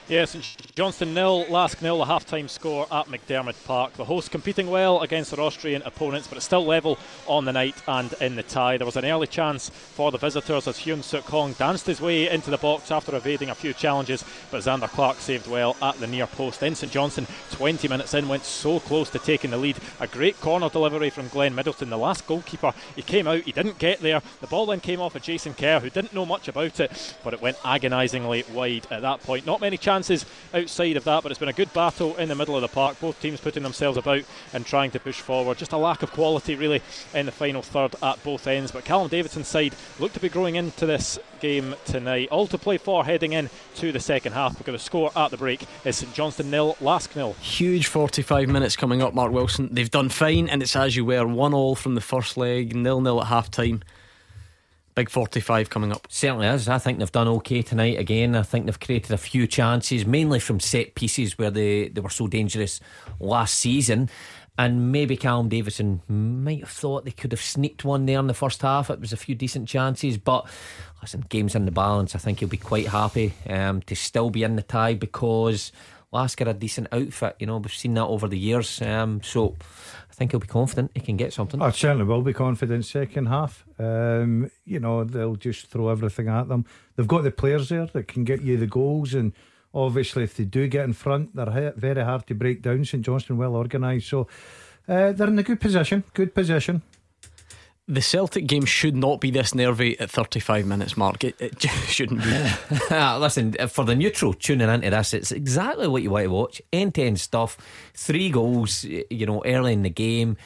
Yes, St Johnstone 0, Lask 0, the half-time score at McDermott Park. The hosts competing well against their Austrian opponents, but it's still level on the night and in the tie. There was an early chance for the visitors as Hyun Suk Hong danced his way into the box after evading a few challenges, but Xander Clark saved well at the near post. Then St Johnstone, 20 minutes in, went so close to taking the lead. A great corner delivery from Glenn Middleton, the Lask goalkeeper. He came out, he didn't get there. The ball then came off of Jason Kerr, who didn't know much about it, but it went agonisingly wide at that point. Not many chances outside of that, but it's been a good battle in the middle of the park, both teams putting themselves about and trying to push forward. Just a lack of quality really in the final third at both ends, but Callum Davidson's side look to be growing into this game tonight. All to play for heading in to the second half, because the score at the break is St Johnstone 0, Lask 0. Huge 45 minutes coming up, Mark Wilson. They've done fine, and it's as you were, 1-1 from the first leg, 0-0 at half time. Big 45 coming up. Certainly is. I think they've done okay tonight again. I think they've created a few chances, mainly from set pieces where they were so dangerous last season. And maybe Callum Davidson might have thought they could have sneaked one there in the first half. It was a few decent chances, but listen, game's in the balance. I think he'll be quite happy to still be in the tie, because Lask are a decent outfit. You know, we've seen that over the years. So I think he'll be confident he can get something. I certainly will be confident second half. You know, they'll just throw everything at them. They've got the players there that can get you the goals, and obviously if they do get in front, they're very hard to break down. St Johnstone well organised, so they're in a good position. The Celtic game should not be this nervy at 35 minutes, Mark. It just shouldn't be. Listen, for the neutral tuning into this, it's exactly what you want to watch. End-to-end stuff. 3 goals, you know, early in the game.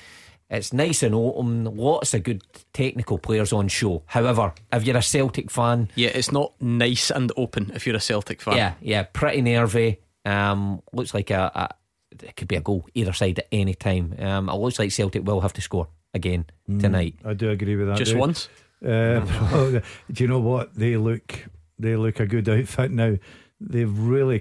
It's nice and open. Lots of good technical players on show. However, if you're a Celtic fan, yeah, it's not nice and open if you're a Celtic fan. Yeah, pretty nervy. Looks like it could be a goal either side at any time. It looks like Celtic will have to score again tonight. I do agree with that. Just once? Do you know what? They look a good outfit now. They've really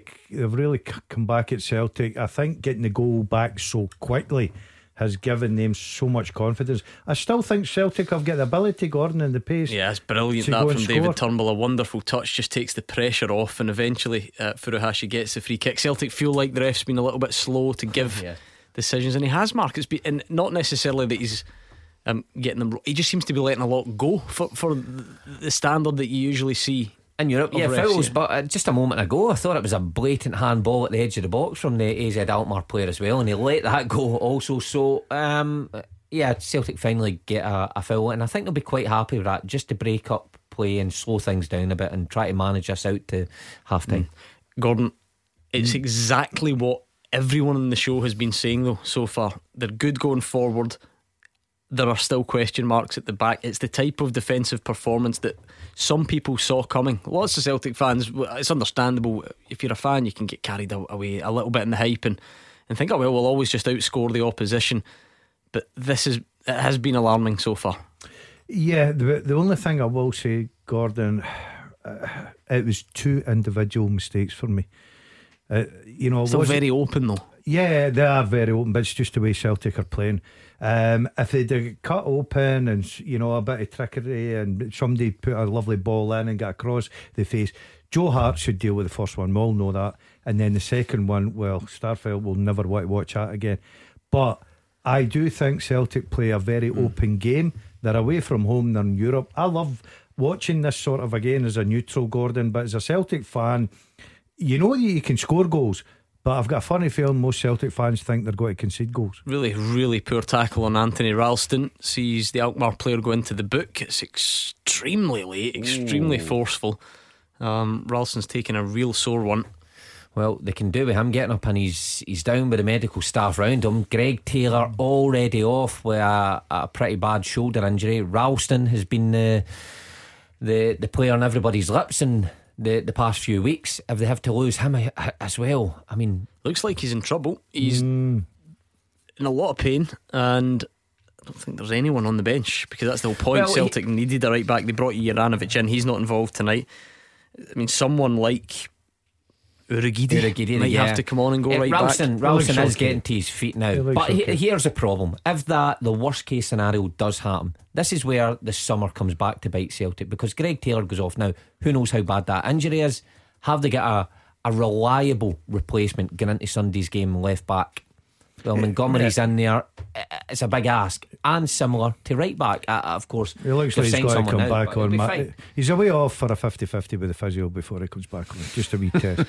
come back at Celtic. I think getting the goal back so quickly has given them so much confidence. I still think Celtic have got the ability, Gordon, and the pace. Yeah, it's brilliant that from David Turnbull. A wonderful touch, just takes the pressure off, and eventually Furuhashi gets the free kick. Celtic feel like the ref's been a little bit slow to give decisions, and he has, Mark. It's been, and not necessarily that he's getting them. He just seems to be letting a lot go for the standard that you usually see in Europe. Yeah, fouls, but just a moment ago I thought it was a blatant handball at the edge of the box from the AZ Alkmaar player as well, and he let that go also. So yeah, Celtic finally get a foul, and I think they'll be quite happy with that, just to break up play and slow things down a bit and try to manage us out to half time. Gordon, it's exactly what everyone on the show has been saying though so far. They're good going forward. There are still question marks at the back. It's the type of defensive performance that some people saw coming. Lots of Celtic fans, it's understandable. If you're a fan, you can get carried away a little bit in the hype and think, oh well, we'll always just outscore the opposition. But it has been alarming so far. Yeah, the only thing I will say, Gordon, it was two individual mistakes for me. Still very open though. Yeah, they are very open, but it's just the way Celtic are playing. If they'd have cut open and, you know, a bit of trickery and somebody put a lovely ball in and got across the face, Joe Hart should deal with the first one. We all know that. And then the second one, well, Starfelt will never want to watch that again. But I do think Celtic play a very open game. They're away from home, they're in Europe. I love watching this sort of, again, as a neutral, Gordon, but as a Celtic fan, you know that you can score goals, but I've got a funny feeling most Celtic fans think they're going to concede goals. Really, really poor tackle on Anthony Ralston. Sees the Alkmaar player go into the book. It's extremely late, extremely forceful. Ralston's taken a real sore one. Well, they can do with him getting up, and he's down with the medical staff round him. Greg Taylor already off with a pretty bad shoulder injury. Ralston has been the player on everybody's lips and the past few weeks. If they have to lose him as well, I mean, looks like he's in trouble. He's in a lot of pain, and I don't think there's anyone on the bench, because that's the whole point. Well, Celtic needed a right back. They brought Juranovic in. He's not involved tonight. I mean, someone like Urugidi might have to come on and go right back. Ralston is getting to his feet now, but here's the problem. If the worst case scenario does happen, this is where the summer comes back to bite Celtic, because Greg Taylor goes off now. Who knows how bad that injury is? Have they got a reliable replacement going into Sunday's game, left back? Well, Montgomery's in there. It's a big ask, and similar to right back, of course. He looks like he's got to come back on. He's away off for a 50-50 with the physio before he comes back on. Just a wee test.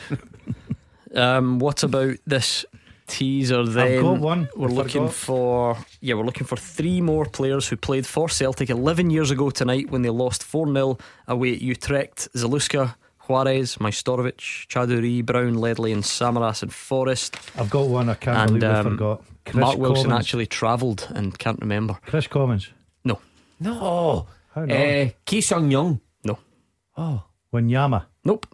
What about this teaser then? I've got one. We're looking for three more players who played for Celtic 11 years ago tonight when they lost 4-0 away at Utrecht. Zaluska, Juarez, Majstorovic, Chaduri, Brown, Ledley and Samaras and Forrest. I've got one I can't believe I forgot. Mark Wilson actually travelled and can't remember. Chris Commons. No. How not? Ki Sung Young. No. Oh, Wanyama. Nope.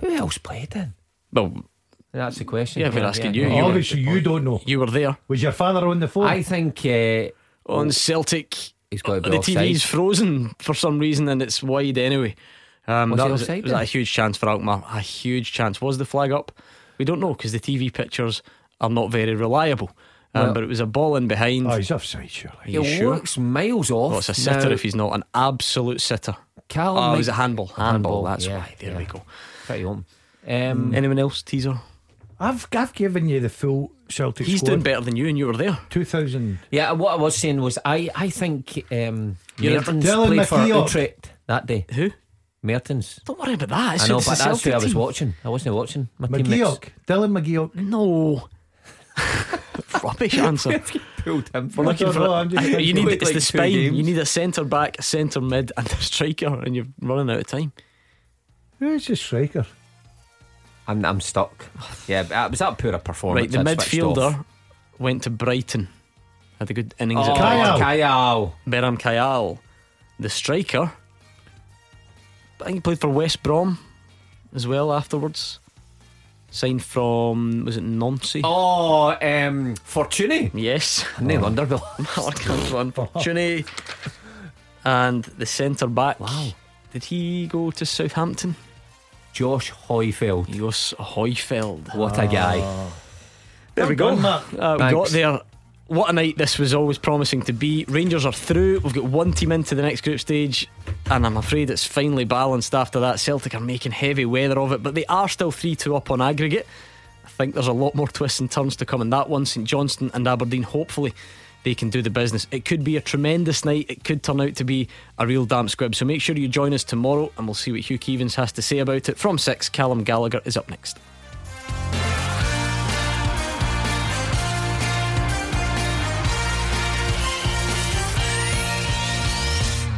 Who else played then? Well, that's the question. Yeah, we're asking you. Obviously you don't know. You were there. Was your father on the phone? I think on Celtic he's got to be offside. The TV's frozen for some reason and it's wide anyway. Was that a huge chance for Alkmaar? A huge chance. Was the flag up? We don't know, because the TV pictures are not very reliable. But it was a ball in behind. Oh, he's offside, surely. He looks miles off. Well, it's a sitter now, if he's not. An absolute sitter. It was a handball. Handball, that's why. There we go. Pretty open. Anyone else? Teaser? I've given you the full Celtic squad. He's doing better than you, and you were there. 2000. Yeah, what I was saying was I think Mertens played for Utrecht that day. Who? Mertens. Don't worry about that. I know, but that's who I was watching. I wasn't watching my McGeoch. Dylan McGeoch. No. Rubbish answer. Pulled him. We're looking for you need it's like the spine. You need a centre back, a centre mid and a striker, and you're running out of time. Who's the striker? I'm stuck. Yeah, but was that poor a performance? Right, the midfielder went to Brighton, had a good innings at Kayal. Berham Kayal. The striker, I think he played for West Brom as well afterwards. Signed from, was it Nancy? Oh, Fortuny. Yes. No wonder. Fortuny. And the centre back, wow, did he go to Southampton? Josh Højfeld. Josh Højfeld. What a guy. There we go. Got there. What a night this was always promising to be. Rangers are through. We've got one team into the next group stage, and I'm afraid it's finally balanced after that. Celtic are making heavy weather of it, but they are still 3-2 up on aggregate. I think there's a lot more twists and turns to come in that one. St Johnstone and Aberdeen, hopefully they can do the business. It could be a tremendous night. It could turn out to be a real damp squib. So make sure you join us tomorrow, and we'll see what Hugh Keevans has to say about it. From 6, Callum Gallagher is up next.